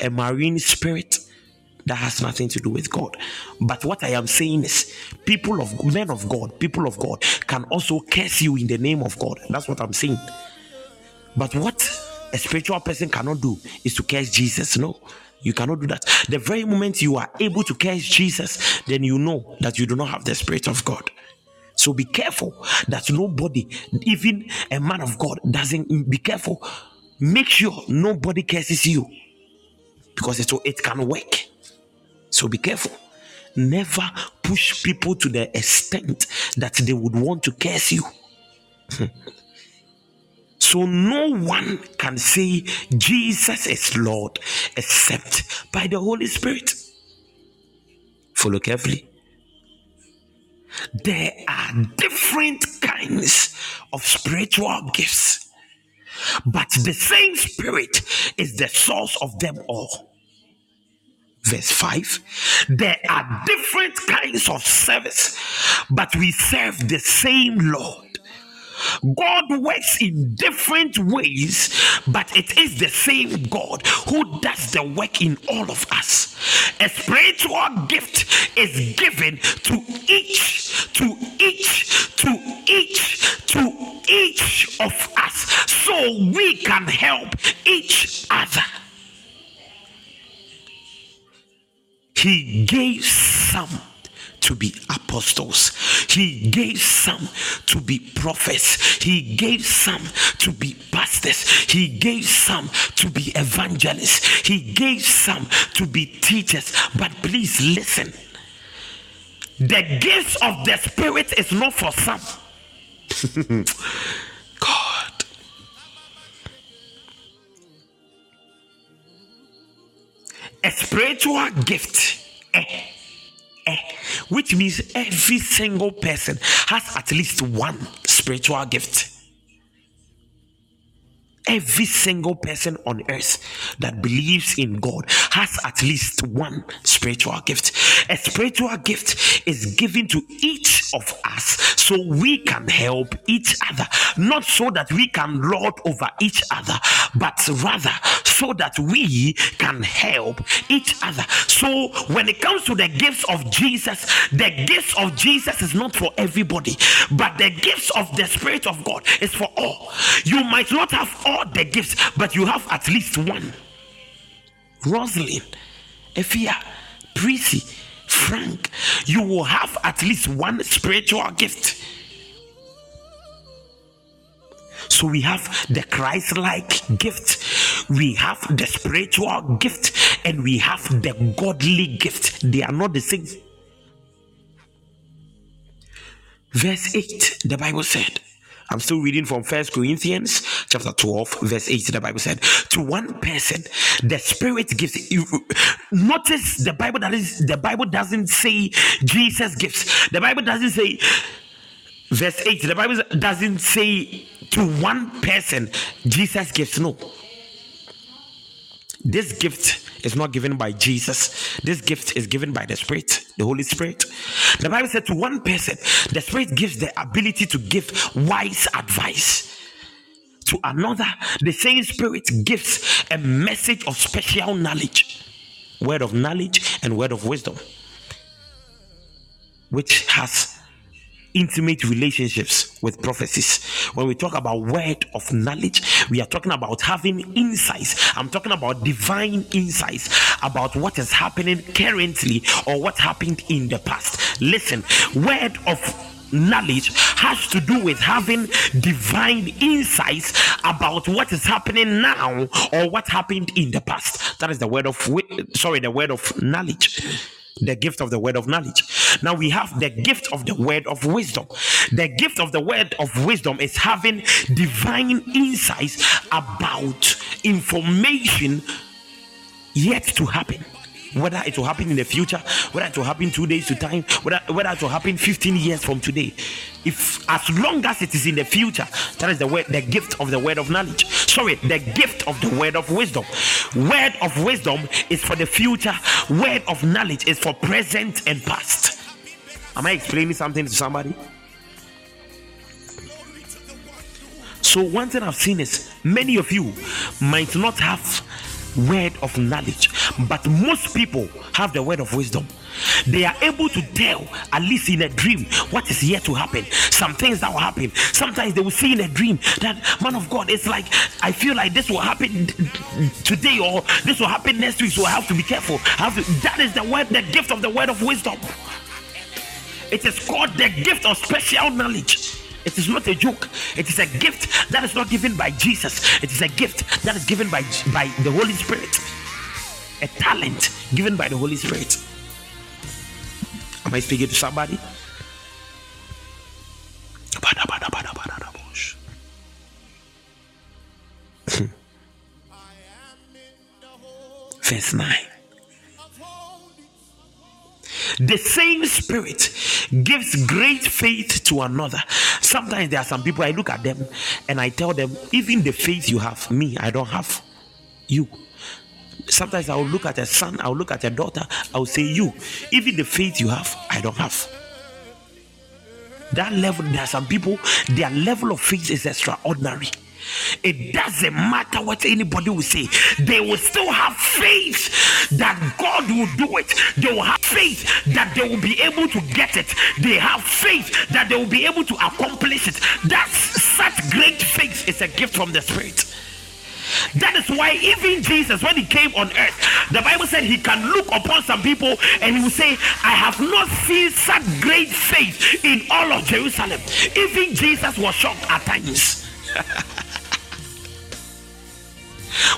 a marine spirit, that has nothing to do with God. But what I am saying is, people of men of God, people of God can also curse you in the name of God. That's what I'm saying. But what a spiritual person cannot do is to curse Jesus. No, you cannot do that. The very moment you are able to curse Jesus, then you know that you do not have the Spirit of God. So be careful that nobody, even a man of God, doesn't. Be careful. Make sure nobody curses you, because it, it can work. So be careful. Never push people to the extent that they would want to curse you. So no one can say Jesus is Lord except by the Holy Spirit. Follow carefully. There are different kinds of spiritual gifts, but the same Spirit is the source of them all. Verse five. There are different kinds of service, but we serve the same Lord. God works in different ways, but it is the same God who does the work in all of us. A spiritual gift is given to each, to each, to each, to each of us, so we can help each other. He gave some to be apostles, he gave some to be prophets, he gave some to be pastors, he gave some to be evangelists, he gave some to be teachers. But please listen, the gifts of the Spirit is not for some. God, a spiritual gift, eh, which means every single person has at least one spiritual gift. Every single person on earth that believes in God has at least one spiritual gift. A spiritual gift is given to each of us so we can help each other, not so that we can lord over each other, but rather so that we can help each other. So when it comes to the gifts of Jesus, the gifts of Jesus is not for everybody, but the gifts of the Spirit of God is for all. You might not have all the gifts, but you have at least one. Rosalind, Efia, Prissy, Frank, you will have at least one spiritual gift. So we have the Christ-like gift, we have the spiritual gift, and we have the godly gift. They are not the same. Verse eight, the Bible said, I'm still reading from First Corinthians chapter twelve, verse eight. The Bible said, to one person, the Spirit gives. Notice the Bible that is the Bible doesn't say Jesus gives. The Bible doesn't say, verse eight, the Bible doesn't say to one person, Jesus gives. No. This gift is not given by Jesus. This gift is given by the Spirit, the Holy Spirit. The Bible said to one person, the Spirit gives the ability to give wise advice. To another, the same Spirit gives a message of special knowledge, word of knowledge and word of wisdom, which has intimate relationships with prophecies. When we talk about word of knowledge, we are talking about having insights. I'm talking about divine insights about what is happening currently or what happened in the past. Listen, word of knowledge has to do with having divine insights about what is happening now or what happened in the past. That is the word of sorry the word of knowledge. The gift of the word of knowledge. Now we have the gift of the word of wisdom. The gift of the word of wisdom is having divine insights about information yet to happen. Whether it will happen in the future, whether it will happen two days to time, whether, whether it will happen fifteen years from today. If as long as it is in the future, that is the word, the gift of the word of knowledge. Sorry, the gift of the word of wisdom. Word of wisdom is for the future. Word of knowledge is for present and past. Am I explaining something to somebody? So one thing I've seen is many of you might not have word of knowledge, but most people have the word of wisdom. They are able to tell, at least in a dream, what is yet to happen, some things that will happen. Sometimes they will see in a dream that, man of God, it's like I feel like this will happen today or this will happen next week, so I have to be careful. I have to, that is the word, the gift of the word of wisdom. It is called the gift of special knowledge. It is not a joke. It is a gift that is not given by Jesus. It is a gift that is given by, by the Holy Spirit. A talent given by the Holy Spirit. Am I speaking to somebody? Verse nine. The same Spirit gives great faith to another. Sometimes there are some people, I look at them and I tell them, even the faith you have, me, I don't have. You. Sometimes I will look at a son, I will look at a daughter, I will say, you, even the faith you have, I don't have. That level, there are some people, their level of faith is extraordinary. It doesn't matter what anybody will say, they will still have faith that God will do it. They will have faith that they will be able to get it. They have faith that they will be able to accomplish it. That's such great faith. It's a gift from the Spirit. That is why even Jesus, when he came on earth, the Bible said he can look upon some people and he will say, I have not seen such great faith in all of Jerusalem. Even Jesus was shocked at times.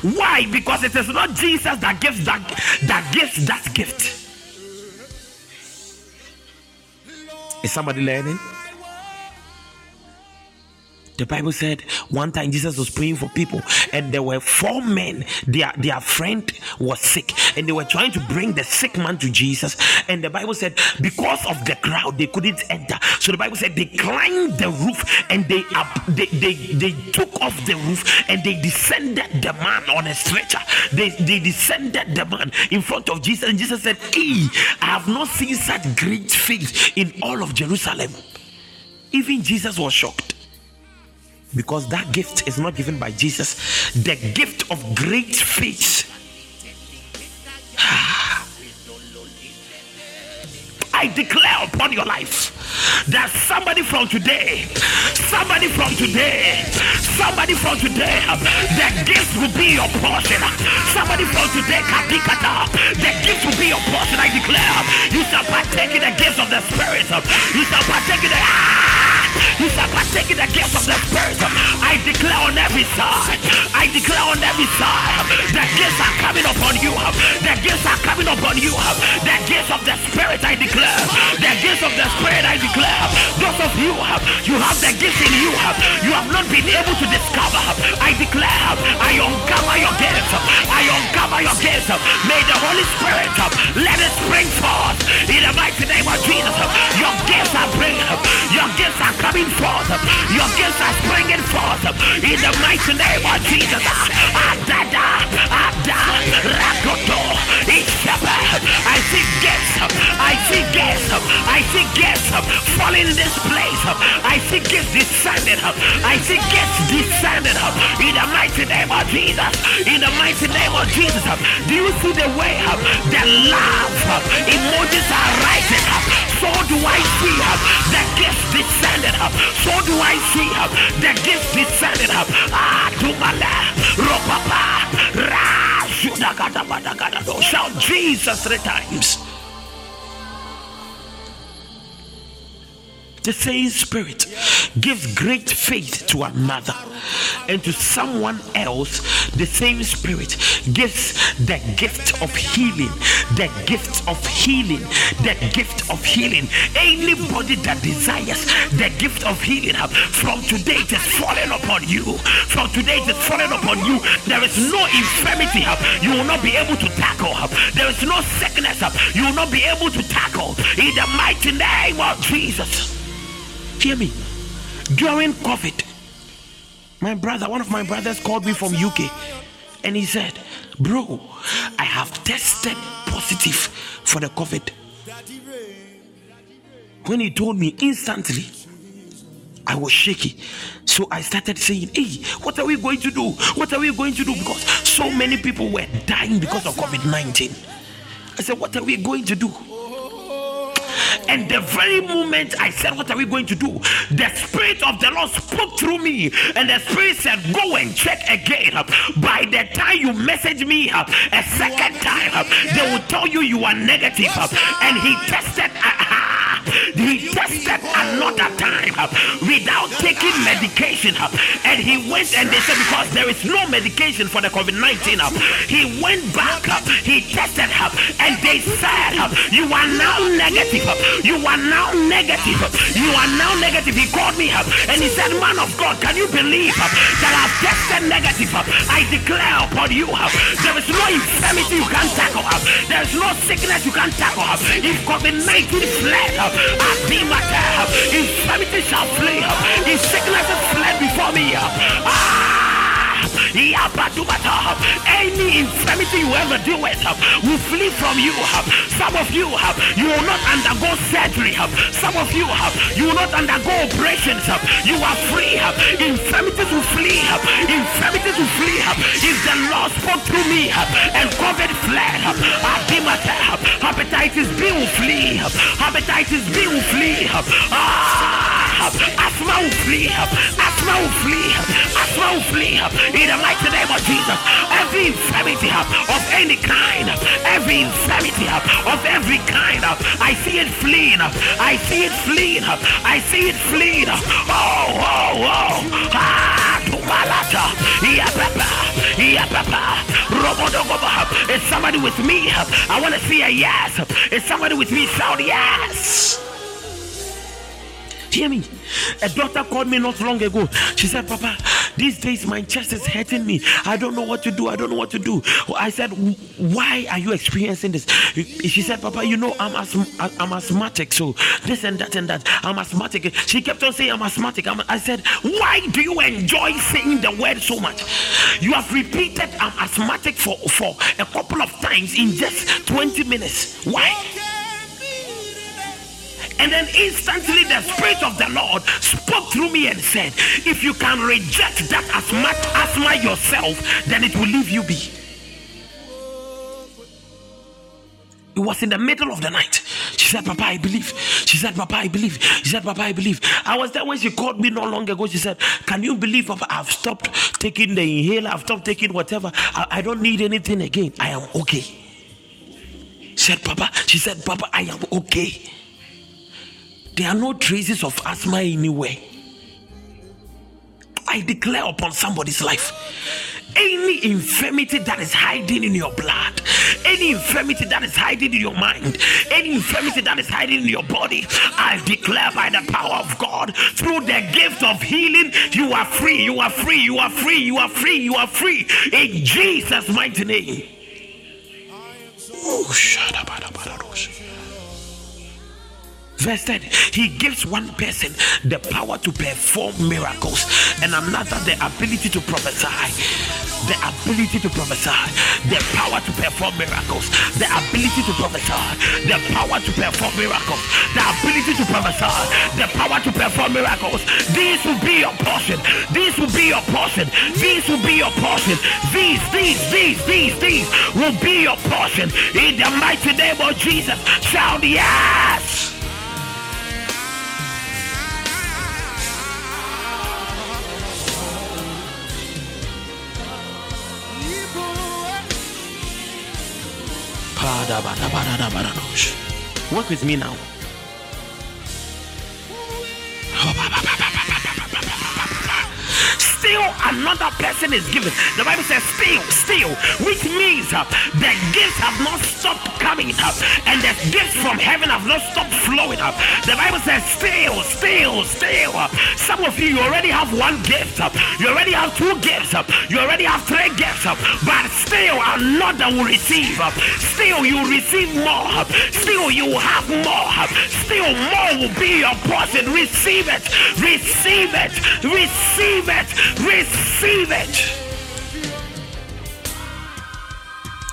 Why? Because it is not Jesus that gives that, that gives that gift. Is somebody learning? The Bible said one time Jesus was praying for people and there were four men. Their, their friend was sick and they were trying to bring the sick man to Jesus. And the Bible said because of the crowd, they couldn't enter. So the Bible said they climbed the roof and they, up, they, they, they took off the roof and they descended the man on a stretcher. They, they descended the man in front of Jesus. And Jesus said, hey, I have not seen such great faith in all of Jerusalem. Even Jesus was shocked, because that gift is not given by Jesus. The gift of great faith. I declare upon your life that somebody from today, somebody from today, somebody from today, the gift will be your portion. Somebody from today, the gift will be your portion. I declare you shall partake in the gifts of the Spirit. You shall partake in the You shall partake in the gifts of the Spirit. I declare on every side. I declare on every side. The gifts are coming upon you. The gifts are coming upon you. The gifts of the Spirit, I declare. The gifts of the Spirit, I declare. Those of you, you have the gifts in you. You have not been able to discover. I declare, I uncover your gifts. I uncover your gifts. May the Holy Spirit let it spring forth. In the mighty name of Jesus, your gifts are bringing. Your gifts are coming forth. Your gifts are springing forth. In the mighty name of Jesus. Adada, Adada, Rakoto, Ishaba. I see gifts. I see gifts. I see gifts falling in this place. I see gifts descending. I see gifts descending. In the mighty name of Jesus. In the mighty name of Jesus. Do you see the way? The love emojis are rising. So do I see the gifts descending. So do I see uh, the gifts descending up. Ah, Tumala, Ropapa, Rajuda, shout Jesus three times. The same Spirit gives great faith to another, and to someone else the same Spirit gives the gift of healing, the gift of healing, the gift of healing. Anybody that desires the gift of healing, from today it is falling upon you. From today it is falling upon you. There is no infirmity you will not be able to tackle. There is no sickness you will not be able to tackle. In the mighty name of Jesus. Hear me. During COVID, my brother, one of my brothers called me from U K, and he said, bro, I have tested positive for the COVID. When he told me, instantly I was shaky. So I started saying, hey, what are we going to do? What are we going to do? Because so many people were dying because of COVID nineteen. I said, what are we going to do? And the very moment I said, what are we going to do? The Spirit of the Lord spoke through me. And the Spirit said, go and check again. By the time you message me a second time, they will tell you you are negative. And he tested. He tested another time without taking medication. And he went, and they said, because there is no medication for the COVID nineteen, he went back, he tested, and they said, you are now negative. You are now negative. You are now negative. He called me up and he said, man of God, can you believe that I've tested negative? I declare upon you, there is no infirmity you can't tackle. There is no sickness you can't tackle. If COVID nineteen fled, infirmity shall flee. His sickness has fled before me. Any infirmity you ever deal with will flee from you. Some of you, you will not undergo surgery. Some of you, you will not undergo operations. You are free. Infirmities will flee. Infirmities will flee. If the Lord spoke through me and COVID fled, hepatitis B will flee. Hepatitis B will flee. Asthma will flee. Asthma will flee. Asthma will flee. In the mighty name of Jesus, every infirmity of any kind, every infirmity of every kind, I see it fleeing. I see it fleeing. I see it fleeing. Oh, oh, oh. Ah, Tumalata. Yeah, Papa. Yeah, Papa. Robodogova. Is somebody with me? I want to see a yes. Is somebody with me? Shout yes. Hear me. A daughter called me not long ago. She said, Papa, these days my chest is hurting me. I don't know what to do. I don't know what to do. I said, why are you experiencing this? She said, Papa, you know, I'm asth- I'm asthmatic. So this and that and that. I'm asthmatic. She kept on saying, I'm asthmatic. I'm, I said, why do you enjoy saying the word so much? You have repeated I'm asthmatic for, for a couple of times in just twenty minutes. Why? And then And instantly the Spirit of the Lord spoke through me and said, if you can reject that asthma, asthma yourself, then it will leave you be. It was in the middle of the night. She said, Papa, I believe. She said, Papa, I believe. She said, Papa, I believe. I was there when she called me not long ago. She said, can you believe, Papa, I've stopped taking the inhaler. I've stopped taking whatever. I, I don't need anything again. I am okay. She said, Papa. She said, Papa, I am okay. There are no traces of asthma anywhere. I declare upon somebody's life, any infirmity that is hiding in your blood, any infirmity that is hiding in your mind, any infirmity that is hiding in your body, I declare by the power of God, through the gift of healing, you are free, you are free, you are free, you are free, you are free, in Jesus' mighty name. Verse ten, he gives one person the power to perform miracles and another the ability to prophesy, the ability to prophesy, the power to perform miracles, the ability to prophesy, the power to perform miracles, the ability to prophesy, the power to perform miracles. This will be your portion, this will be your portion, this will be your portion, these, these, these, these, these will be your portion. In the mighty name of Jesus, shout yes! Work with me now. Still another person is given. The Bible says still, still, which means uh, the gifts have not stopped coming up, and the gifts from heaven have not stopped flowing up. The Bible says still, still, still. Some of you, you already have one gift up, you already have two gifts up, you already have three gifts up, but still another will receive up. Still you receive more up. Still you have more up. Still more will be your portion. Receive it, receive it, receive it, receive it.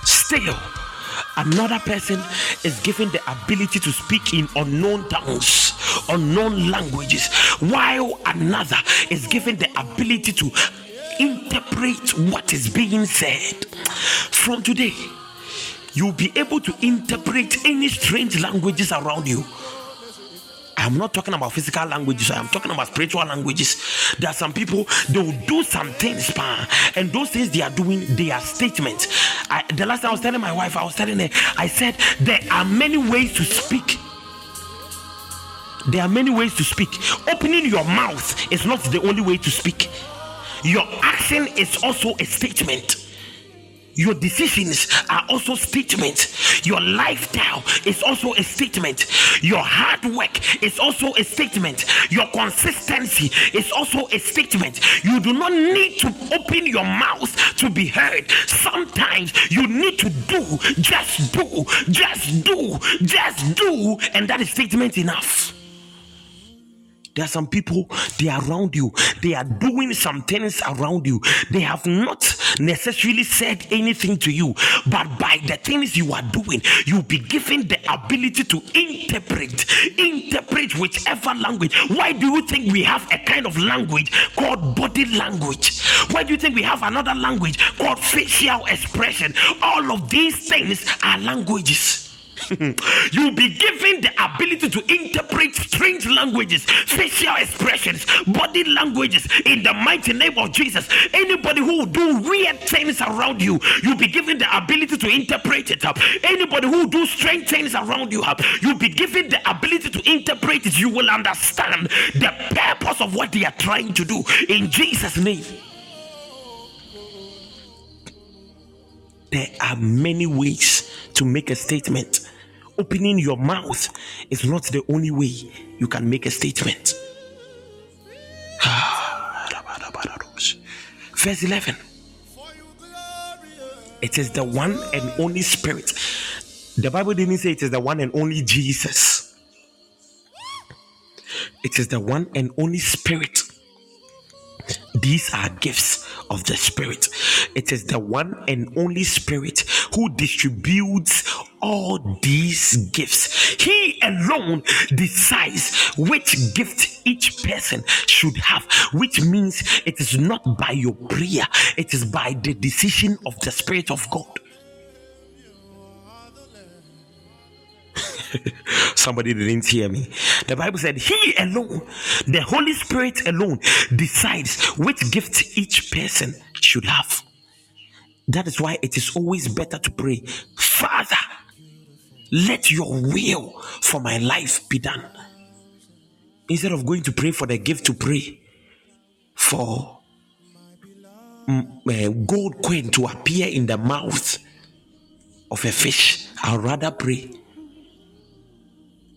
Still another person is given the ability to speak in unknown tongues, unknown languages, while another is given the ability to interpret what is being said. From today, you'll be able to interpret any strange languages around you. I'm not talking about physical languages. I'm talking about spiritual languages. There are some people, they will do some things, and those things they are doing, they are statements. I, the last time I was telling my wife, I was telling her, I said, there are many ways to speak. There are many ways to speak. Opening your mouth is not the only way to speak. Your action is also a statement. Your decisions are also statements. Your lifestyle is also a statement. Your hard work is also a statement. Your consistency is also a statement. You do not need to open your mouth to be heard. Sometimes you need to do, just do, just do, just do, and that is statement enough. There are some people, they are around you. They are doing some things around you. They have not necessarily said anything to you, but by the things you are doing, you'll be given the ability to interpret, interpret whichever language. Why do you think we have a kind of language called body language? Why do you think we have another language called facial expression? All of these things are languages. You'll be given the ability to interpret strange languages, facial expressions, body languages, in the mighty name of Jesus. Anybody who will do weird things around you, you'll be given the ability to interpret it. Anybody who will do strange things around you, you'll be given the ability to interpret it. You will understand the purpose of what they are trying to do, in Jesus' name. There are many ways to make a statement. Opening your mouth is not the only way you can make a statement. Verse eleven. It is the one and only Spirit. The Bible didn't say it is the one and only Jesus. It is the one and only Spirit These are gifts of the Spirit. It is the one and only Spirit who distributes all these gifts. He alone decides which gift each person should have, which means it is not by your prayer, it is by the decision of the Spirit of God. Somebody didn't hear me. The Bible said he alone, the Holy Spirit alone, decides which gift each person should have. That is why it is always better to pray, Father, let your will for my life be done, instead of going to pray for the gift, to pray for um, uh, gold coin to appear in the mouth of a fish. I'd rather pray.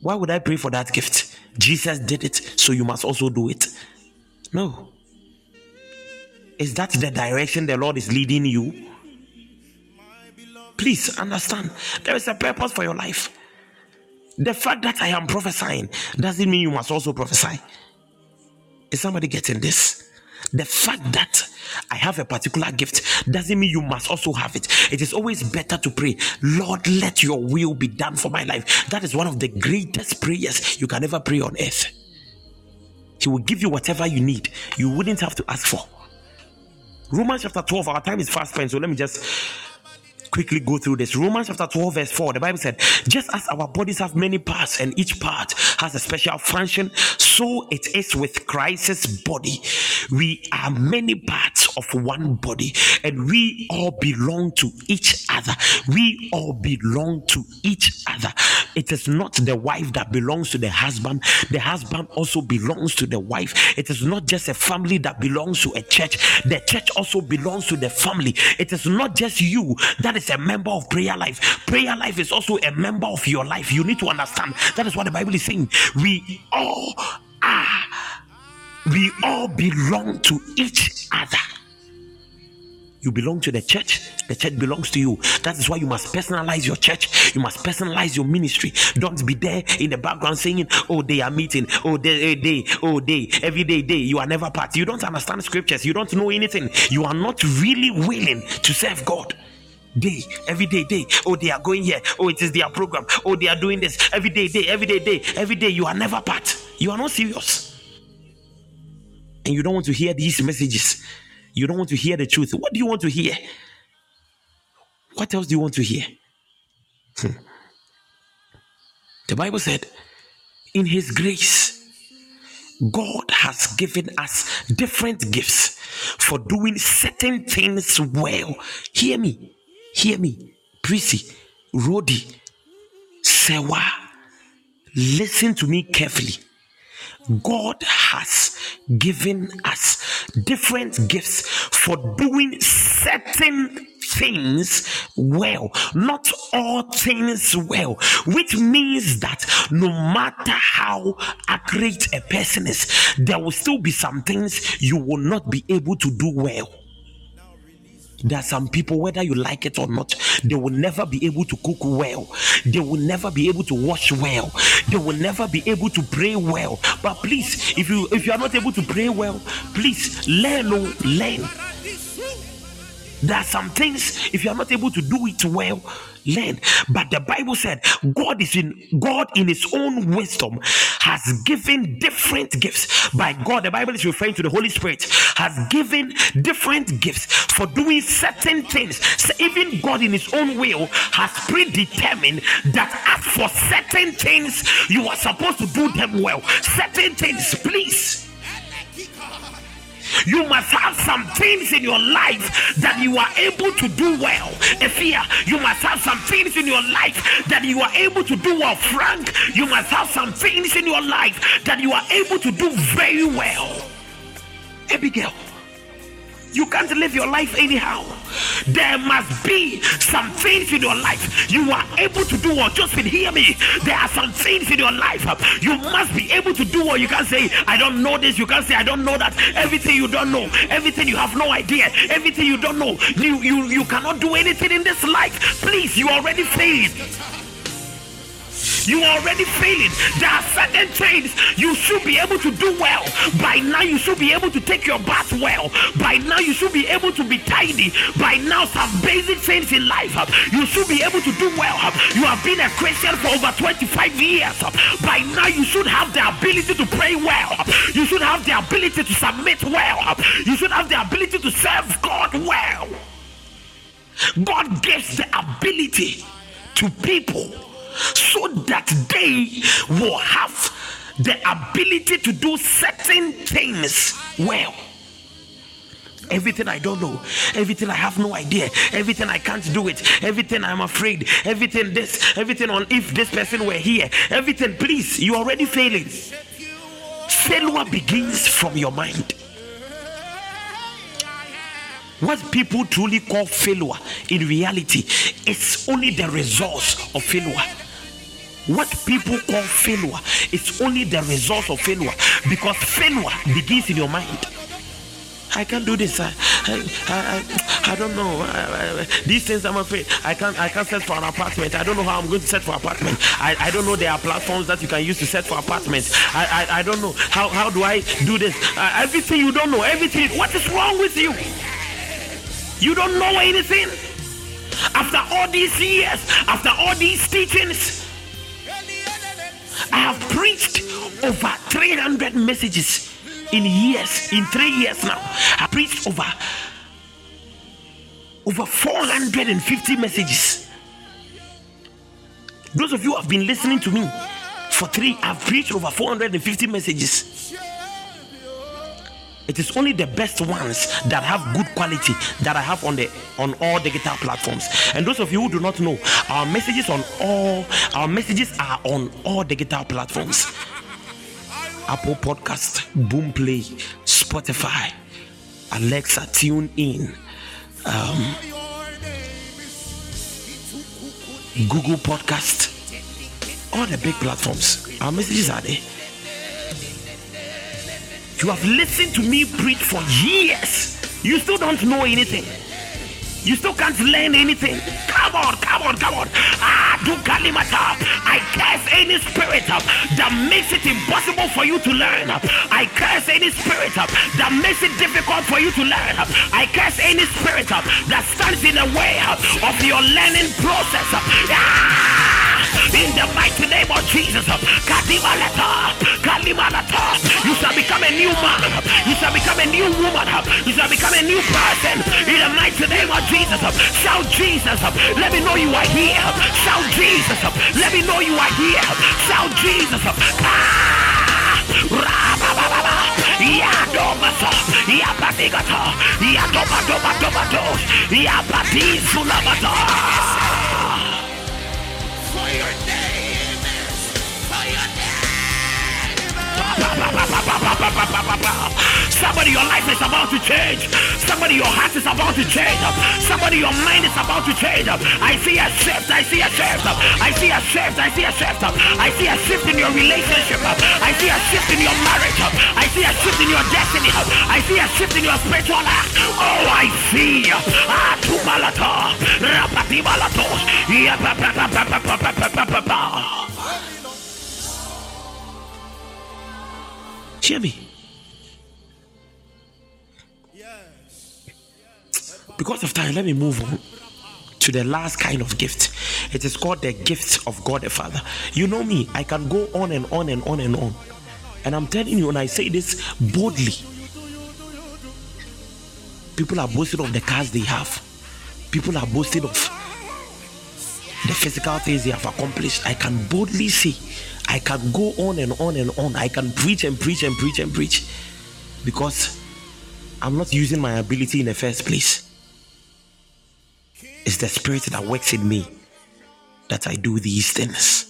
Why would I pray for that gift? Jesus did it, so you must also do it. No. Is that the direction the Lord is leading you? Please understand, there is a purpose for your life. The fact that I am prophesying doesn't mean you must also prophesy. Is somebody getting this? The fact that I have a particular gift doesn't mean you must also have it. It is always better to pray, Lord, let your will be done for my life. That is one of the greatest prayers you can ever pray on earth. He will give you whatever you need. You wouldn't have to ask for. Romans chapter twelve, our time is fast spent, so let me just quickly go through this. Romans chapter twelve verse four, the Bible said, just as our bodies have many parts and each part has a special function, so it is with Christ's body. We are many parts of one body, and we all belong to each other. We all belong to each other. It is not the wife that belongs to the husband. The husband also belongs to the wife. It is not just a family that belongs to a church. The church also belongs to the family. It is not just you that is a member of prayer life. Prayer life is also a member of your life. You need to understand. That is what the Bible is saying. We all are. We all belong to each other. You belong to the church. The church belongs to you. That is why you must personalize your church. You must personalize your ministry. Don't be there in the background saying, oh, they are meeting. Oh, they, they, oh, they. Every day, they. You are never part. You don't understand scriptures. You don't know anything. You are not really willing to serve God. Day, every day, day. Oh, they are going here. Oh, it is their program. Oh, they are doing this. Every day, day, every day, day, every day. You are never part. You are not serious. And you don't want to hear these messages. You don't want to hear the truth. What do you want to hear? What else do you want to hear? Hmm. The Bible said, in His grace, God has given us different gifts for doing certain things well. Hear me. Hear me. Prissy, Rodi, Sewa, listen to me carefully. God has given us different gifts for doing certain things well, not all things well, which means that no matter how accurate a person is, there will still be some things you will not be able to do well. There are some people, whether you like it or not, they will never be able to cook well. They will never be able to wash well. They will never be able to pray well. But please, if you if you are not able to pray well, please learn, learn. There are some things, if you are not able to do it well, learn. But the Bible said, God is in God in His own wisdom has given different gifts. By God, the Bible is referring to the Holy Spirit, has given different gifts for doing certain things. So even God in His own will has predetermined that as for certain things, you are supposed to do them well. Certain things, please. You must have some things in your life that you are able to do well. Ephia, you must have some things in your life that you are able to do well. Frank, you must have some things in your life that you are able to do very well. Abigail, you can't live your life anyhow. There must be some things in your life you are able to do well. Josephine, hear me. There are some things in your life you must be able to do well. You can't say, I don't know this. You can't say, I don't know that. Everything you don't know. Everything you have no idea. Everything you don't know. You, you, you cannot do anything in this life. Please, you already failed. you are already failing. There are certain things you should be able to do well. By now you should be able to take your bath well. By now you should be able to be tidy. By now some basic things in life you should be able to do well. You have been a Christian for over twenty-five years. By now you should have the ability to pray well. You should have the ability to submit well. You should have the ability to serve God well. God gives the ability to people so that they will have the ability to do certain things well. Everything I don't know, everything I have no idea, everything I can't do it, everything I'm afraid, everything this, everything on if this person were here, everything, please, you're already failing. Failure begins from your mind. What people truly call failure in reality is only the result of failure. What people call failure is only the result of failure, because failure begins in your mind. I can't do this. I I, I, I don't know. I, I, these things I'm afraid. I can't I can't search for an apartment. I don't know how I'm going to search for an apartment. I, I don't know there are platforms that you can use to search for apartments. I, I I don't know. How how do I do this? Uh, everything you don't know. Everything. What is wrong with you? You don't know anything? After all these years, after all these teachings, I have preached over three hundred messages in years, in three years now. I preached over, over four hundred fifty messages. Those of you who have been listening to me for three, I've preached over four hundred fifty messages. It is only the best ones that have good quality that I have on the on all digital platforms. And those of you who do not know, our messages on all our messages are on all digital platforms. Apple Podcast, Boomplay, Spotify, Alexa, Tune In, um, Google Podcast, all the big platforms. Our messages are there. You have listened to me preach for years. You still don't know anything. You still can't learn anything. Come on, come on, come on. Ah, do Kalimata. I curse any spirit up that makes it impossible for you to learn. I curse any spirit up that makes it difficult for you to learn. I curse any spirit up that stands in the way of your learning process. Ah, in the mighty name of Jesus. Kadimalata. Kalimalata. You shall become a new man. You shall become a new woman. You shall become a new person. In the mighty name of Jesus. Jesus up, shout Jesus up, let me know you are here, shout Jesus up, let me know you are here, shout Jesus up, ah, ra-ba-ba-ba-ba, ya-do-ba-sa, ya-ba-di-ga-ta, ya-do-ba-do-ba-do-ba-do, ya-ba-di-su-la-ba-ta. For your name is, for your name is, somebody, your life is about to change. Somebody, your heart is about to change. Somebody, your mind is about to change. I see a shift. I see a shift. I see a shift. I see a shift. I see a shift in your relationship. I see a shift in your marriage. I see a shift in your destiny. I see a shift in your spiritual life. Oh, I see. Ah, tumalata, rapatibalato, yeah, ba ba ba ba ba ba ba ba ba. Hear me. Because of time, let me move on to the last kind of gift. It is called the gift of God the Father. You know me, I can go on and on and on and on. And I'm telling you, and I say this boldly, people are boasting of the cars they have. People are boasting of the physical things they have accomplished. I can boldly say, I can go on and on and on. I can preach and preach and preach and preach. Because I'm not using my ability in the first place. It's the spirit that works in me that I do these things.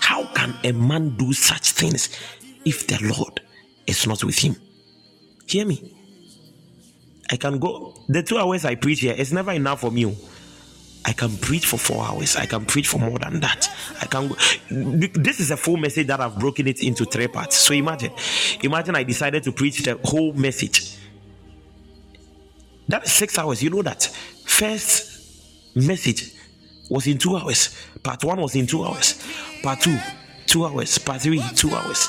How can a man do such things if the Lord is not with him? Hear me. I can go. The two hours I preach here, it's never enough for me. I can preach for four hours. I can preach for more than that. I can. This is a full message that I've broken it into three parts. So imagine, imagine I decided to preach the whole message. That is six hours. You know that first message was in two hours. Part one was in two hours. part two, two hours, part three, two hours.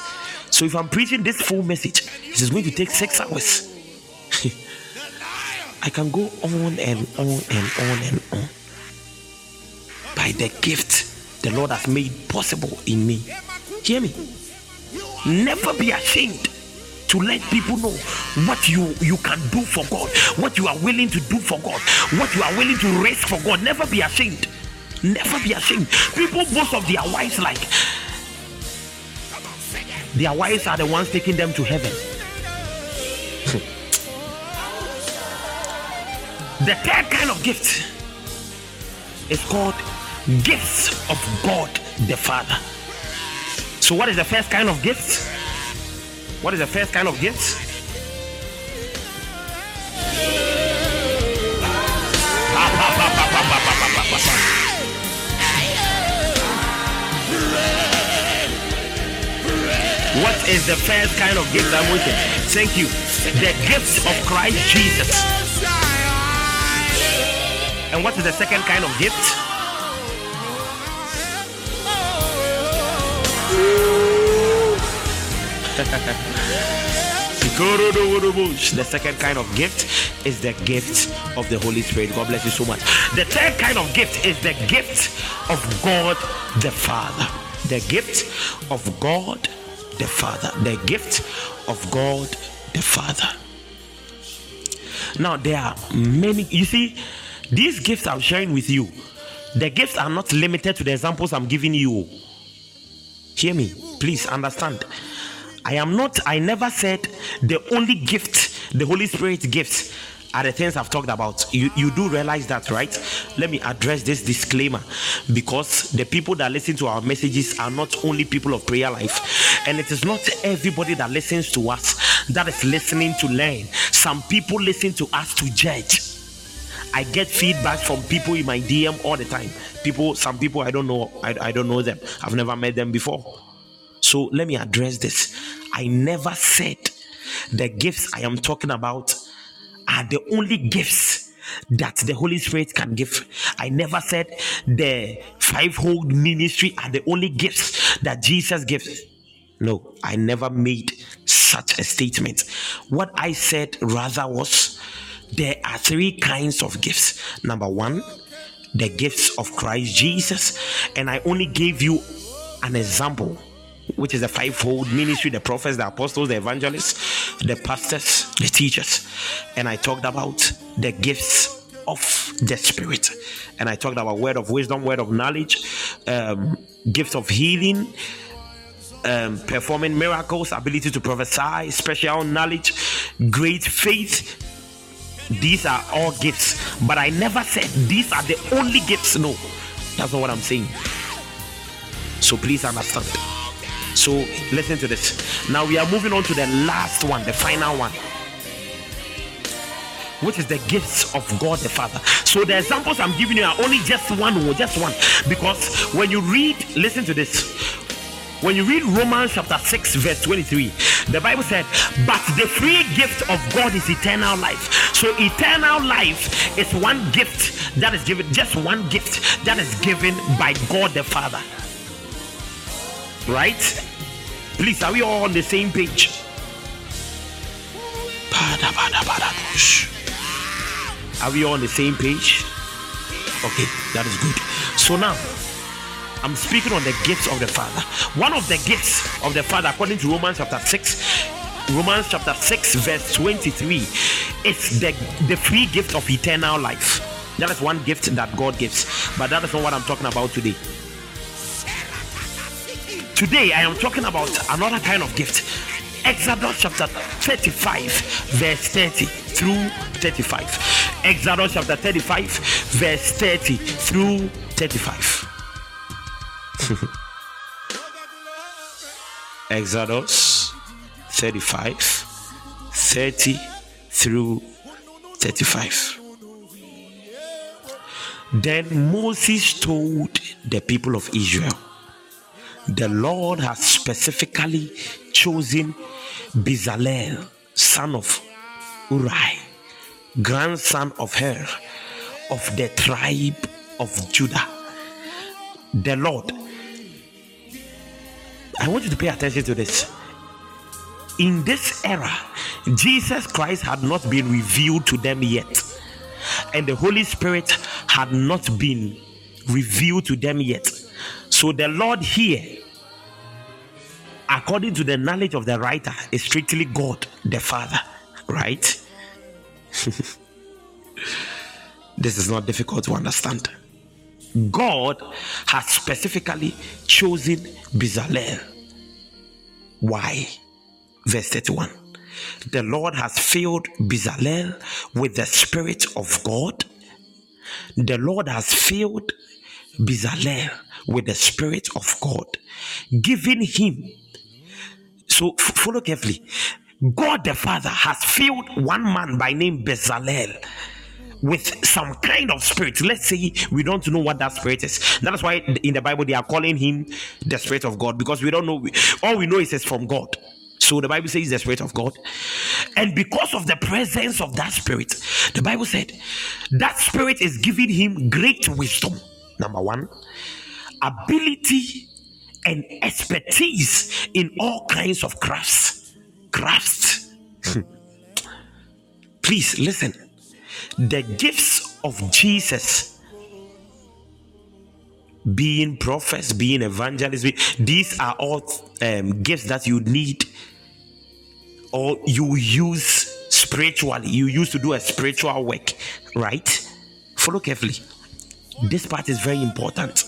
So if I'm preaching this full message, it is going to take six hours. I can go on and on and on and on. By the gift the Lord has made possible in me. Hear me. Never be ashamed to let people know what you, you can do for God, what you are willing to do for God, what you are willing to risk for God. Never be ashamed. Never be ashamed. People boast of their wives like their wives are the ones taking them to heaven. The third kind of gift is called gifts of God the Father. So what is the first kind of gift? What is the first kind of gift? What is the first kind of gift I'm waiting? Thank you. The gift of Christ Jesus. And what is the second kind of gift? The second kind of gift is the gift of the Holy Spirit. God bless you so much. The third kind of gift is the gift of God the Father. The gift of God the Father, the gift of God the Father. Now there are many, you see, these gifts I'm sharing with you, the gifts are not limited to the examples I'm giving you. Hear me, please understand. I am not, I never said the only gift, the Holy Spirit gifts are the things I've talked about. You, you do realize that, right? Let me address this disclaimer, because the people that listen to our messages are not only people of prayer life, and it is not everybody that listens to us that is listening to learn. Some people listen to us to judge. I get feedback from people in my D M all the time. People, some people I don't know, I, I don't know them. I've never met them before. So let me address this. I never said the gifts I am talking about are the only gifts that the Holy Spirit can give. I never said the fivefold ministry are the only gifts that Jesus gives. No, I never made such a statement. What I said rather was there are three kinds of gifts. Number one, the gifts of Christ Jesus. And I only gave you an example, which is the fivefold ministry, the prophets, the apostles, the evangelists, the pastors, the teachers. And I talked about the gifts of the Spirit. And I talked about word of wisdom, word of knowledge, um, gifts of healing, um, performing miracles, ability to prophesy, special knowledge, great faith. These are all gifts. But I never said these are the only gifts. No, that's not what I'm saying. So please understand. So listen to this. Now we are moving on to the last one, the final one, which is the gifts of God the Father. So the examples I'm giving you are only just one, just one. Because when you read, listen to this. When you read Romans chapter six, verse twenty-three, the Bible said, but the free gift of God is eternal life. So eternal life is one gift that is given, just one gift that is given by God the Father. Right? Please, are we all on the same page? Are we all on the same page? Okay, that is good. So now, I'm speaking on the gifts of the Father. One of the gifts of the Father, according to Romans chapter six, Romans chapter six, verse twenty-three, is the, the free gift of eternal life. That is one gift that God gives. But that is not what I'm talking about today. Today, I am talking about another kind of gift. Exodus chapter thirty-five, verse thirty through thirty-five. Exodus chapter thirty-five, verse thirty through thirty-five. Exodus thirty-five, thirty through thirty-five. Then Moses told the people of Israel, the Lord has specifically chosen Bezalel, son of Uri, grandson of Hur, of the tribe of Judah. The Lord I want you to pay attention to this. In this era, Jesus Christ had not been revealed to them yet. And the Holy Spirit had not been revealed to them yet. So the Lord here, according to the knowledge of the writer, is strictly God the Father, right? This is not difficult to understand. God has specifically chosen Bezalel. Why? Verse thirty-one. The Lord has filled Bezalel with the Spirit of God. The Lord has filled Bezalel with the Spirit of God, giving him. So f- follow carefully. God the Father has filled one man by name Bezalel with some kind of spirit. Let's say we don't know what that spirit is. That's why in the Bible they are calling him the Spirit of God, because we don't know. All we know is it's from God. So the Bible says the Spirit of God. And because of the presence of that Spirit, the Bible said that Spirit is giving him great wisdom. Number one, ability and expertise in all kinds of crafts. Crafts. Please listen. The gifts of Jesus, being prophets, being evangelists, these are all um, gifts that you need, or you use spiritually, you use to do a spiritual work, right? Follow carefully. This part is very important.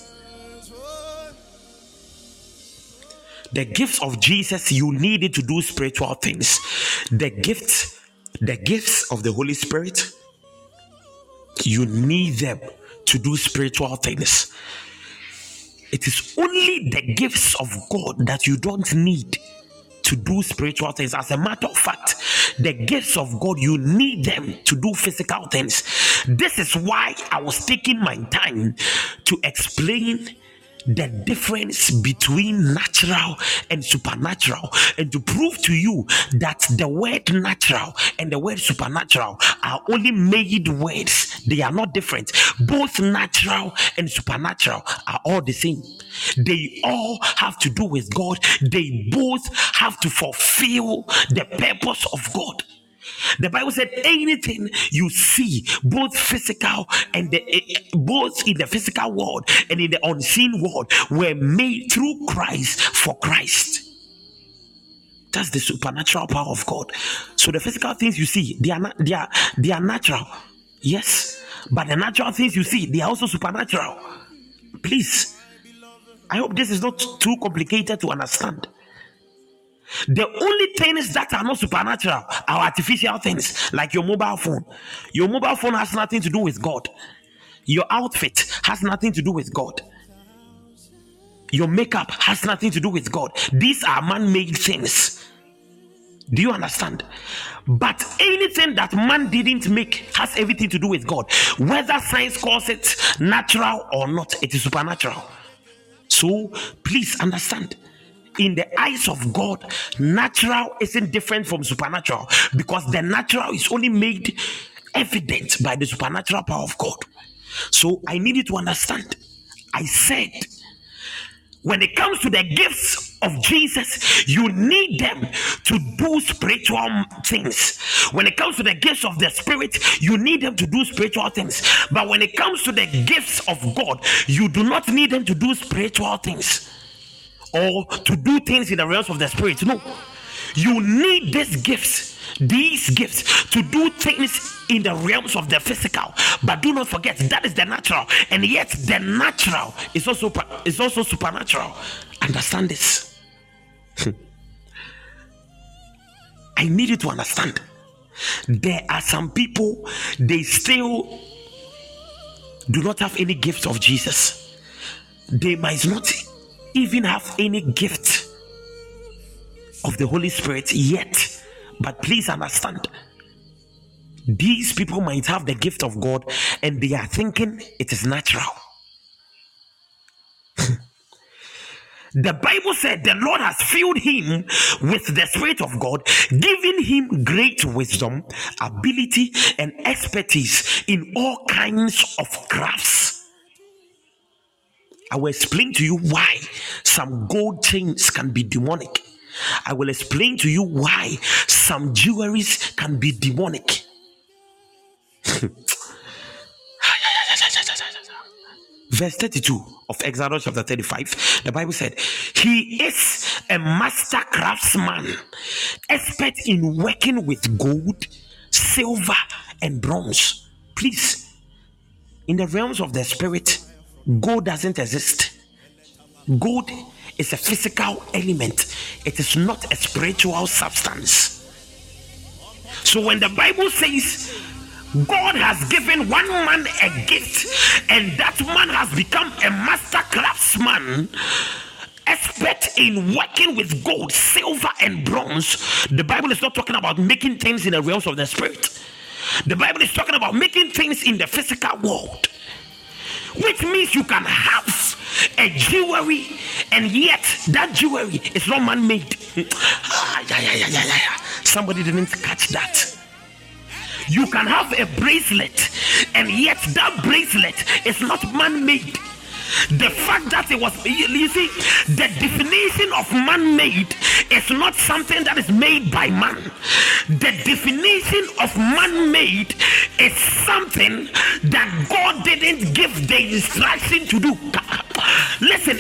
The gifts of Jesus, you need it to do spiritual things. The gifts, the gifts of the Holy Spirit, you need them to do spiritual things. It is only the gifts of God that you don't need to do spiritual things. As a matter of fact, the gifts of God, you need them to do physical things. This is why I was taking my time to explain the difference between natural and supernatural, and to prove to you that the word natural and the word supernatural are only made words. They are not different. Both natural and supernatural are all the same. They all have to do with God. They both have to fulfill the purpose of God. The Bible said anything you see, both physical and the, both in the physical world and in the unseen world, were made through Christ for Christ. That's the supernatural power of God. So the physical things you see, they are they are they are natural, yes, but the natural things you see, they are also supernatural. Please, I hope this is not too complicated to understand. The only things that are not supernatural are artificial things, like your mobile phone. Your mobile phone has nothing to do with God. Your outfit has nothing to do with God. Your makeup has nothing to do with God. These are man-made things. Do you understand? But anything that man didn't make has everything to do with God. Whether science calls it natural or not, it is supernatural. So please understand. In the eyes of God, natural isn't different from supernatural, because the natural is only made evident by the supernatural power of God. So I need you to understand. I said, when it comes to the gifts of Jesus, you need them to do spiritual things. When it comes to the gifts of the Spirit, you need them to do spiritual things. But when it comes to the gifts of God, you do not need them to do spiritual things, or to do things in the realms of the Spirit. No. You need these gifts, these gifts, to do things in the realms of the physical. But do not forget, that is the natural. And yet the natural is also, is also supernatural. Understand this. I need you to understand. There are some people, they still do not have any gift of Jesus. They might not even have any gift of the Holy Spirit yet, but please understand, these people might have the gift of God and they are thinking it is natural. The Bible said the Lord has filled him with the Spirit of God, giving him great wisdom, ability and expertise in all kinds of crafts. I will explain to you why some gold chains can be demonic. I will explain to you why some jewelries can be demonic. Verse thirty-two of Exodus chapter thirty-five, the Bible said, he is a master craftsman, expert in working with gold, silver, and bronze. Please, in the realms of the spirit, gold doesn't exist. Gold is a physical element. It is not a spiritual substance. So when the Bible says God has given one man a gift, and that man has become a master craftsman, expert in working with gold, silver, and bronze, the Bible is not talking about making things in the realms of the spirit. The Bible is talking about making things in the physical world. Which means you can have a jewelry, and yet that jewelry is not man-made. ah, yeah, yeah, yeah, yeah, yeah. Somebody didn't catch that. You can have a bracelet, and yet that bracelet is not man-made. The fact that it was, you see, the definition of man-made is not something that is made by man. The definition of man-made is something that God didn't give the instruction to do. Listen,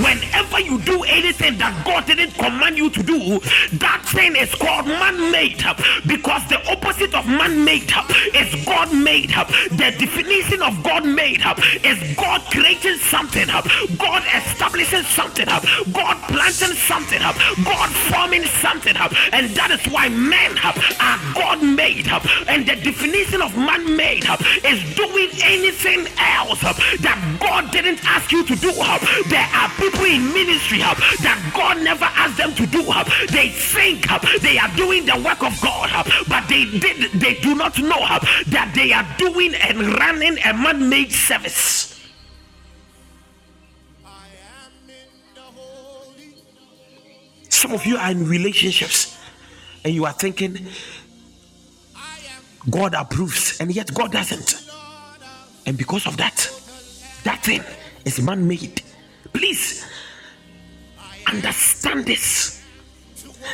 whenever you do anything that God didn't command you to do, that thing is called man-made, because the opposite of man-made is God-made. The definition of God-made is God creating something, God establishing something, God planting something, God forming something, and that is why men are God-made. And the definition of man-made is doing anything else that God didn't ask you to do. There are people in ministry that God never asked them to do. They think they are doing the work of God, but they did, they do not know that they are doing and running a man-made service. Some of you are in relationships and you are thinking God approves, and yet God doesn't. And because of that, that thing is man-made. Please understand this.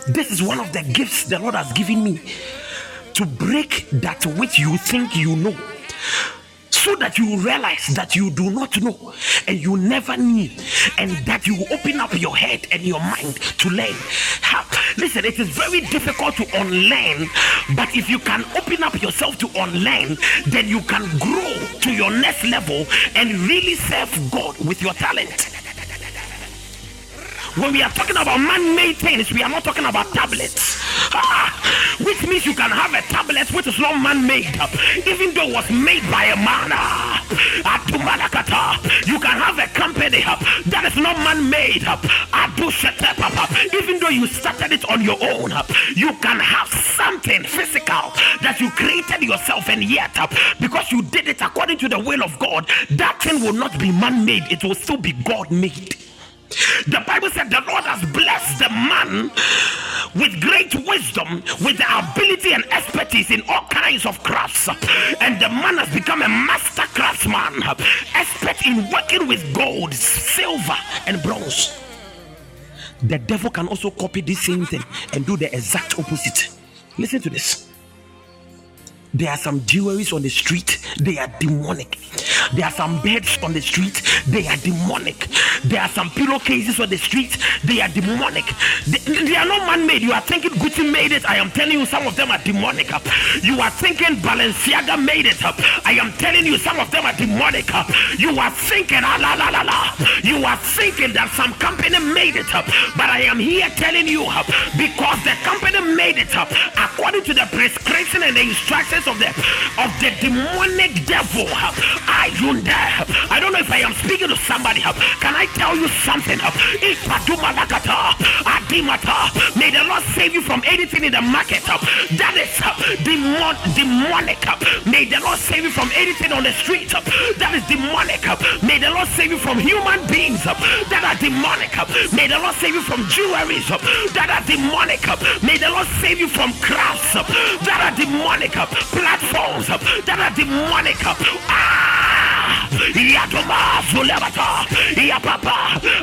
This is one of the gifts the Lord has given me, to break that which you think you know, so that you realize that you do not know and you never knew, and that you open up your head and your mind to learn. Listen, it is very difficult to unlearn, but if you can open up yourself to unlearn, then you can grow to your next level and really serve God with your talent. When we are talking about man-made things, we are not talking about tablets. Ah, which means you can have a tablet which is not man-made, even though it was made by a man. You can have a company that is not man-made, even though you started it on your own. You can have something physical that you created yourself, and yet because you did it according to the will of God, that thing will not be man-made. It will still be God-made. The Bible said the Lord has blessed the man with great wisdom, with the ability and expertise in all kinds of crafts. And the man has become a master craftsman, expert in working with gold, silver, and bronze. The devil can also copy this same thing and do the exact opposite. Listen to this. There are some jewelries on the street, they are demonic. There are some beds on the street, they are demonic. There are some pillowcases on the street, they are demonic. They, they are not man-made. You are thinking Gucci made it. I am telling you, some of them are demonic. You are thinking Balenciaga made it. I am telling you, some of them are demonic. You are thinking, ah, la, la, la, la. You are thinking that some company made it. But I am here telling you, because the company made it, according to the prescription and the instructions of the of the demonic devil. I don't I don't know if I am speaking to somebody. Can I tell you something? May the Lord save you from anything in the market that is demonic. May the Lord save you from anything on the street that is demonic. May the Lord save you from human beings that are demonic. May the Lord save you from jewelries that are demonic. May the Lord save you from crafts that are demonic. Platforms that are demonic. Ah!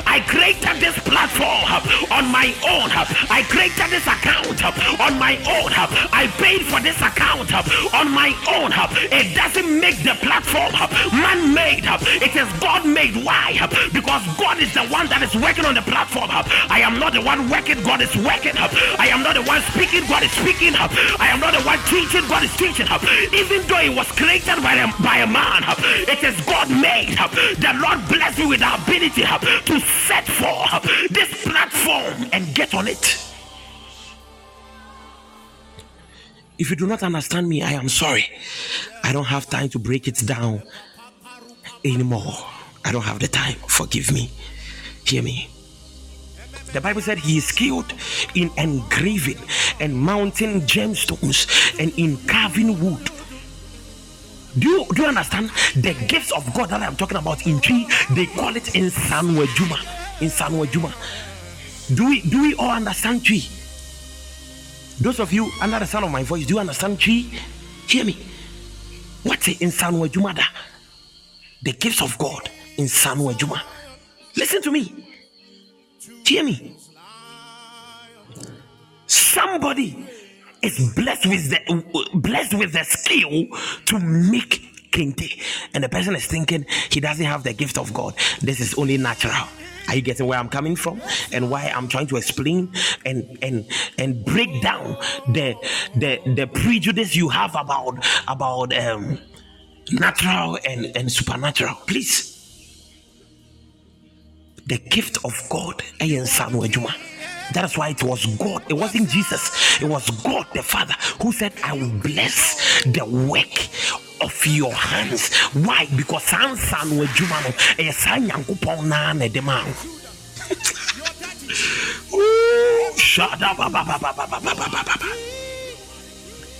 I created this platform on my own. I created this account on my own. I paid for this account on my own. It doesn't make the platform man-made. It is God-made. Why? Because God is the one that is working on the platform. I am not the one working. God is working. I am not the one speaking. God is speaking. I am not the one teaching. God is teaching. Even though it was created by a, by a man, it is God made. The Lord bless you with the ability to set for this platform and get on it. If you do not understand me, I am sorry. I don't have time to break it down anymore. I don't have the time. Forgive me. Hear me. The Bible said he is skilled in engraving and mounting gemstones and in carving wood. Do you, do you understand the gifts of God that I am talking about? In tree, they call it in Sanwejuma. In Sanwejuma. Do we do we all understand tree? Those of you under the sound of my voice, do you understand tree? Hear me. What's it in Sanwejuma? The gifts of God in Sanwejuma. Listen to me. Hear me. Somebody is blessed with the blessed with the skill to make kente, and the person is thinking he doesn't have the gift of God. This is only natural. Are you getting where I'm coming from and why I'm trying to explain and and and break down the the the prejudice you have about about um, natural and and supernatural? Please. The gift of God, that is why it was God. It wasn't Jesus. It was God the Father who said, I will bless the work of your hands. Why? Because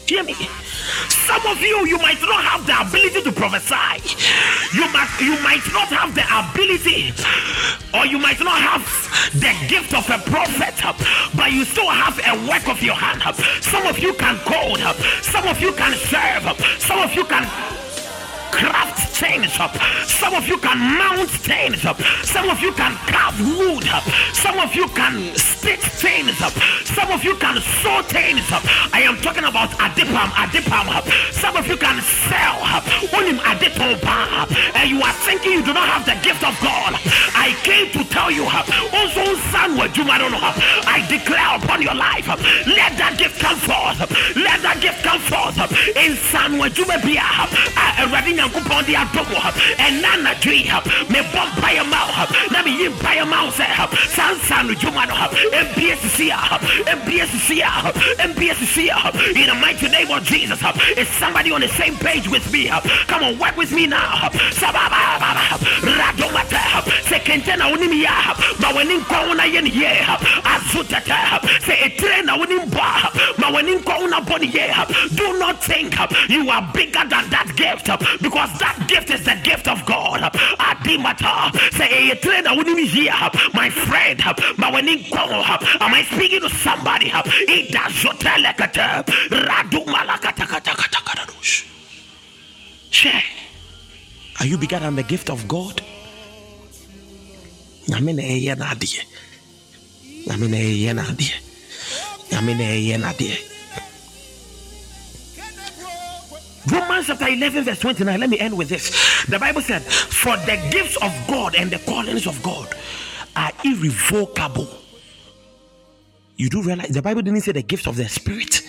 hear me. Some of you, you might not have the ability to prophesy. You might, you might not have the ability, or you might not have the gift of a prophet, but you still have a work of your hand. Some of you can code. Some of you can serve. Some of you can craft things. Some of you can mount things. Some of you can carve wood. Some of you can stitch things. Some of you can sew things. I am talking about adipam, adipam. Some of you can sell. And you are thinking you do not have the gift of God. I came to tell you, I declare upon your life, let that gift come forth. Let that gift come forth. In San Wajumabia, and Nana G, me bomb by a mouth, let me in by a mouse, San San Jumano, M P S C, M P S C, M P S C, in the mighty name of Jesus. Is somebody on the same page with me? Come on, work with me now. Sababa, Radomata, Secondana Unimia, Mawanin Kona Yen Ye, Azutata, say a train Unimba, Mawanin Kona Bonye. Do not think you are bigger than that gift. Because that gift is the gift of God. Adimata, say a train I wouldn't be here, my friend. But when it comes, am I speaking to somebody? It does your telekata, Radumalakatakatakatakarush. Share. Are you bigger than the gift of God? Namine yenadie. Namine yenadie. Namine yenadie. Romans chapter eleven verse twenty-nine. Let me end with this. The Bible said, for the gifts of God and the callings of God are irrevocable. You do realize the Bible didn't say the gifts of the Spirit.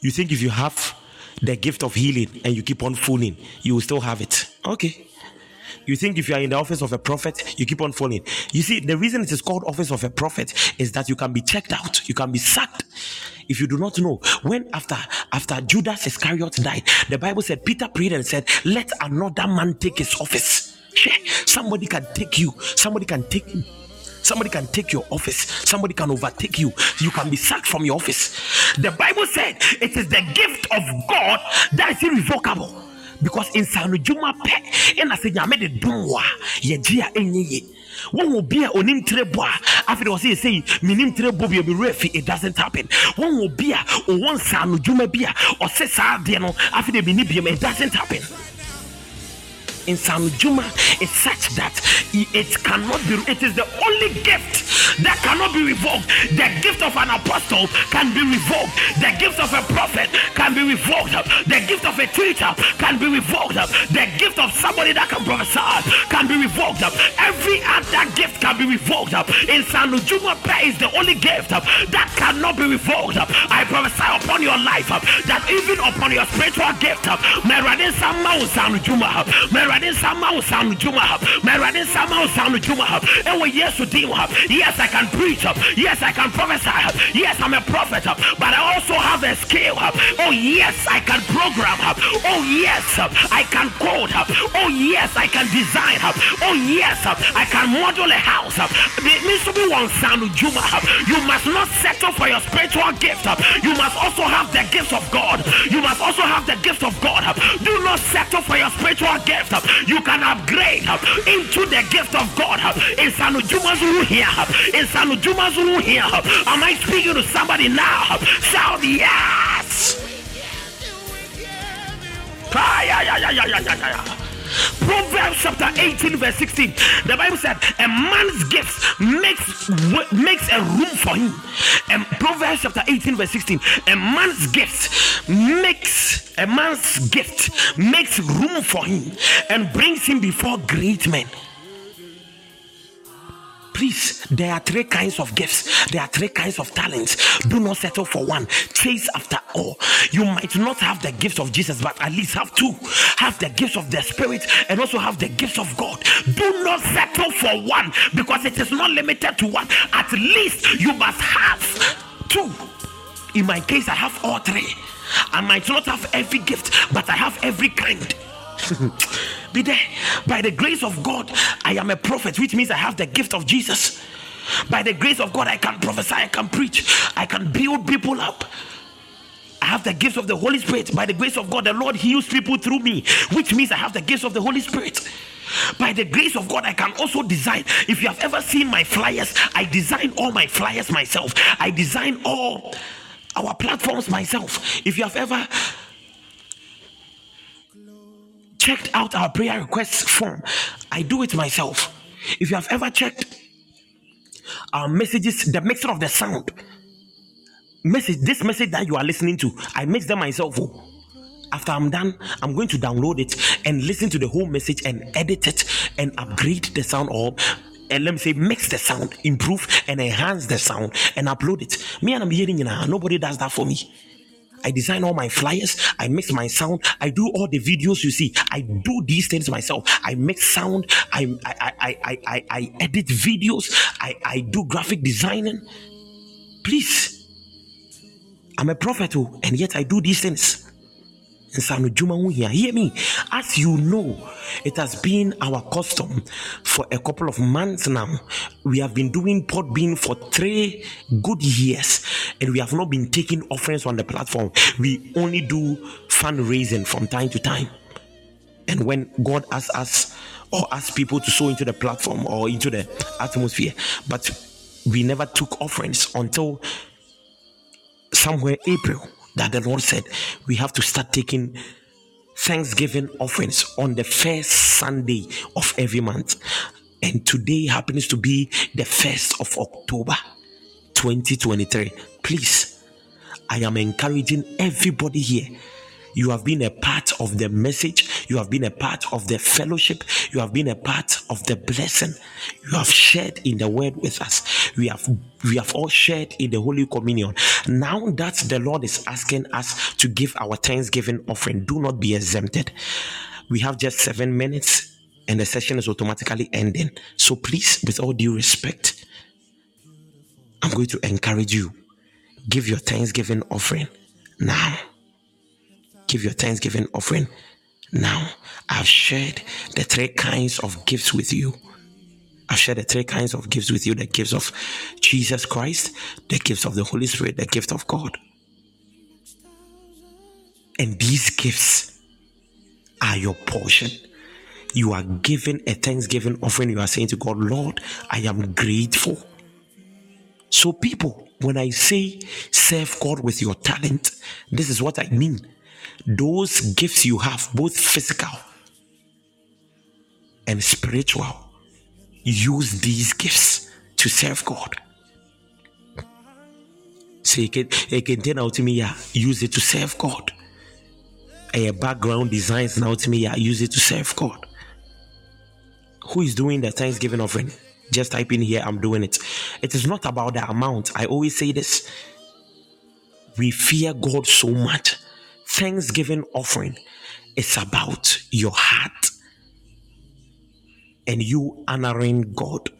You think if you have the gift of healing and you keep on fooling, you will still have it. Okay. You think if you are in the office of a prophet, you keep on falling. You see, the reason it is called office of a prophet is that you can be checked out. You can be sacked. If you do not know, when after after Judas Iscariot died, the Bible said, Peter prayed and said, let another man take his office. Somebody can take you. Somebody can take you. Somebody can take your office. Somebody can overtake you. You can be sacked from your office. The Bible said, it is the gift of God that is irrevocable. Because in San Juma Pe, and I said, Yamede Dua, Yajia, and Ye. One will be a onim treboa. After they say, Minim trebobi be refi, it doesn't happen. One will be a one San Juma Bia, or Cesar Diano, after they be Nibium, it doesn't happen. gift in Psalm Juma is such that it cannot be, it is the only gift that cannot be revoked. The gift of an apostle can be revoked. The gift of a prophet can be revoked. The gift of a teacher can be revoked. The gift of somebody that can prophesy can be revoked. Every other gift can be revoked. In Psalm Juma, prayer is the only gift that cannot be revoked. I prophesy upon your life that even upon your spiritual gift, Meradin Sama Sam Juma, Meradin Sama Sam Juma, Meradin Sama Sam Juma, and we yes to deal. Yes, I can preach. Yes, I can prophesy. Yes, I'm a prophet, but I also have a skill. Oh yes, I can program. Oh yes, I can code. Oh yes, I can design. Oh yes, I can model a house. It needs to be one Sam Juma. You must not settle for your spiritual gift. You must also have the gift of God. You must also have the gift of God. Do not settle for your spiritual gift. You can upgrade into the gift of God. In Sanujumazuru here. In Sanujumazuru here. Am I speaking to somebody now? Shout yes! Proverbs chapter eighteen verse sixteen. The Bible said a man's gift makes makes a room for him. And Proverbs chapter eighteen verse sixteen. A man's gift makes a man's gift makes room for him and brings him before great men. Please, there are three kinds of gifts. There are three kinds of talents. Do not settle for one. Chase after all. You might not have the gift of Jesus, but at least have two. Have the gifts of the Spirit and also have the gifts of God. Do not settle for one because it is not limited to one. At least you must have two. In my case, I have all three. I might not have every gift, but I have every kind. Be there. By the grace of God, I am a prophet, which means I have the gift of Jesus. By the grace of God, I can prophesy, I can preach, I can build people up. I have the gifts of the Holy Spirit. By the grace of God, the Lord heals people through me, which means I have the gifts of the Holy Spirit. By the grace of God, I can also design. If you have ever seen my flyers, I design all my flyers myself. I design all our platforms myself. If you have ever checked out our prayer request form, I do it myself. If you have ever checked our messages, the mixture of the sound message, this message that you are listening to, I mix them myself. After I'm done, I'm going to download it and listen to the whole message and edit it and upgrade the sound, or and let me say mix the sound, improve and enhance the sound and upload it. Me and I'm hearing you now, nobody does that for me. I design all my flyers, I mix my sound, I do all the videos you see. I do these things myself. I mix sound, I I I I I, I edit videos, I, I do graphic designing. Please. I'm a prophet too, and yet I do these things. And Sanujuma here, hear me. As you know, it has been our custom for a couple of months now. We have been doing Podbean for three good years, and we have not been taking offerings on the platform. We only do fundraising from time to time. And when God asks us or asks people to sow into the platform or into the atmosphere, but we never took offerings until somewhere April. That the Lord said we have to start taking Thanksgiving offerings on the first Sunday of every month, and today happens to be the first of October twenty twenty-three. Please, I am encouraging everybody here. You have been a part of the message, you have been a part of the fellowship, you have been a part of the blessing, you have shared in the word with us, we have we have all shared in the Holy Communion. Now that the Lord is asking us to give our Thanksgiving offering, do not be exempted. We have just seven minutes and the session is automatically ending. So please, with all due respect, I'm going to encourage you, give your Thanksgiving offering now. Give your Thanksgiving offering now. I've shared the three kinds of gifts with you. I've shared the three kinds of gifts with you. The gifts of Jesus Christ, the gifts of the Holy Spirit, the gift of God. And these gifts are your portion. You are giving a Thanksgiving offering. You are saying to God, Lord, I am grateful. So people, when I say serve God with your talent, this is what I mean. Those gifts you have, both physical and spiritual. Use these gifts to serve God. So you can, you can turn out to me, yeah, use it to serve God. And your background designs now to me, yeah, use it to serve God. Who is doing the Thanksgiving offering? Just type in here, I'm doing it. It is not about the amount. I always say this. We fear God so much. Thanksgiving offering is about your heart and you honoring God.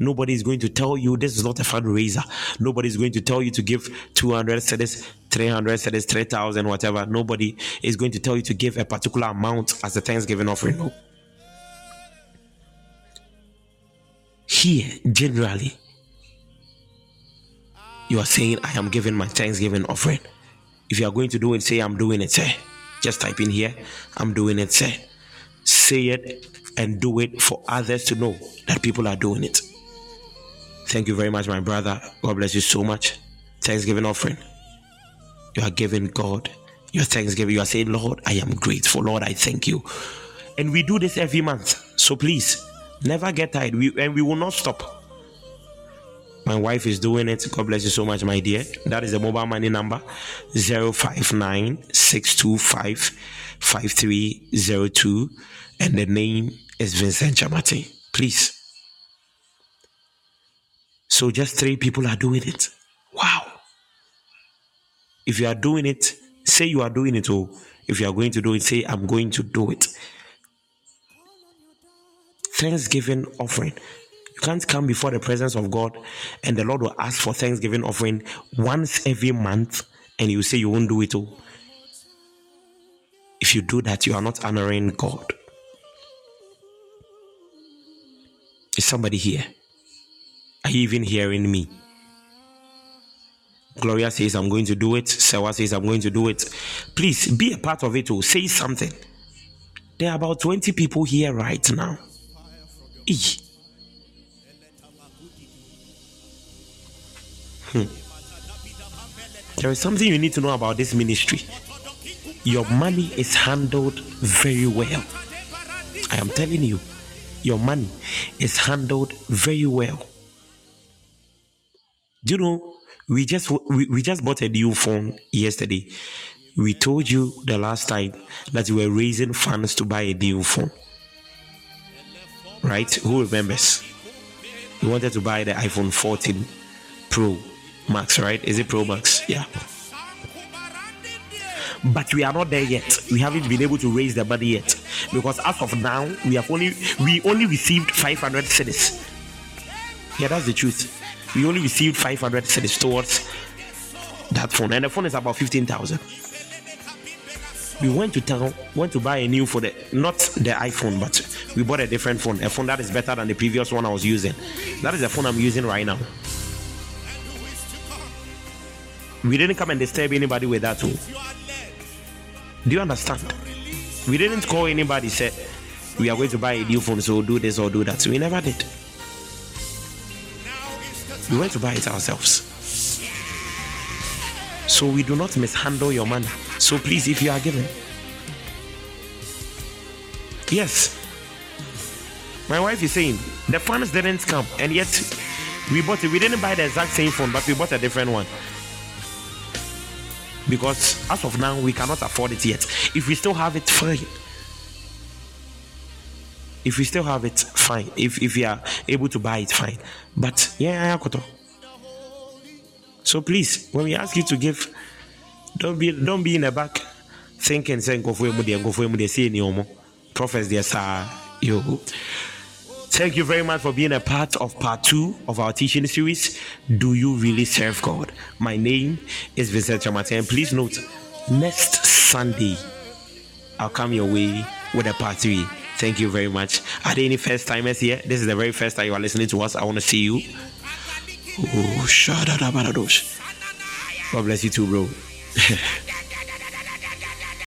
Nobody is going to tell you this is not a fundraiser. Nobody is going to tell you to give two hundred cedis, three hundred cedis, three thousand, whatever. Nobody is going to tell you to give a particular amount as a Thanksgiving offering. No. Here, generally, you are saying, I am giving my Thanksgiving offering. If you are going to do it, say, I'm doing it, say. Just type in here, I'm doing it, say. Say it and do it for others to know that people are doing it. Thank you very much, my brother. God bless you so much. Thanksgiving offering. You are giving God your thanksgiving. You are saying, Lord, I am grateful. Lord, I thank you. And we do this every month. So please, never get tired. We, and we will not stop. My wife is doing it. God bless you so much, my dear. That is the mobile money number. zero five nine, six two five, five three zero two. And the name is Vincent Kyeremateng. Please. So just three people are doing it. Wow. If you are doing it, say you are doing it. Or if you are going to do it, say I'm going to do it. Thanksgiving offering. You can't come before the presence of God and the Lord will ask for Thanksgiving offering once every month and you say you won't do it all. If you do that, you are not honoring God. Is somebody here? Are you even hearing me? Gloria says, I'm going to do it. Sarah says, I'm going to do it. Please be a part of it all. Say something. There are about twenty people here right now. E. Hmm. There is something you need to know about this ministry. Your money is handled very well. I am telling you, your money is handled very well. Do you know, we just we, we just bought a new phone yesterday. We told you the last time that we were raising funds to buy a new phone. Right? Who remembers? We wanted to buy the iPhone fourteen Pro Max, right? Is it Pro Max? Yeah. But we are not there yet. We haven't been able to raise the money yet. Because as of now, we have only we only received five hundred cedis. Yeah, that's the truth. We only received five hundred cedis towards that phone, and the phone is about fifteen thousand. We went to town, went to buy a new phone, not the iPhone, but we bought a different phone, a phone that is better than the previous one I was using. That is the phone I'm using right now. We didn't come and disturb anybody with that too. Do you understand? We didn't call anybody, said we are going to buy a new phone, so do this or do that. So we never did. We went to buy it ourselves. So we do not mishandle your money. So please, if you are given. Yes. My wife is saying, the funds didn't come. And yet, we bought it. We didn't buy the exact same phone, but we bought a different one. Because as of now, we cannot afford it yet. If we still have it, fine. If we still have it, fine. If if you are able to buy it, fine. But yeah, so please, when we ask you to give, don't be don't be in the back thinking saying go for him there, go for him there, see any prophets there, sir. Yo. Thank you very much for being a part of part two of our teaching series. Do you really serve God? My name is Vincent Kyeremateng. Please note, next Sunday, I'll come your way with a part three. Thank you very much. Are there any first timers here? This is the very first time you are listening to us. I want to see you. Oh, God bless you too, bro.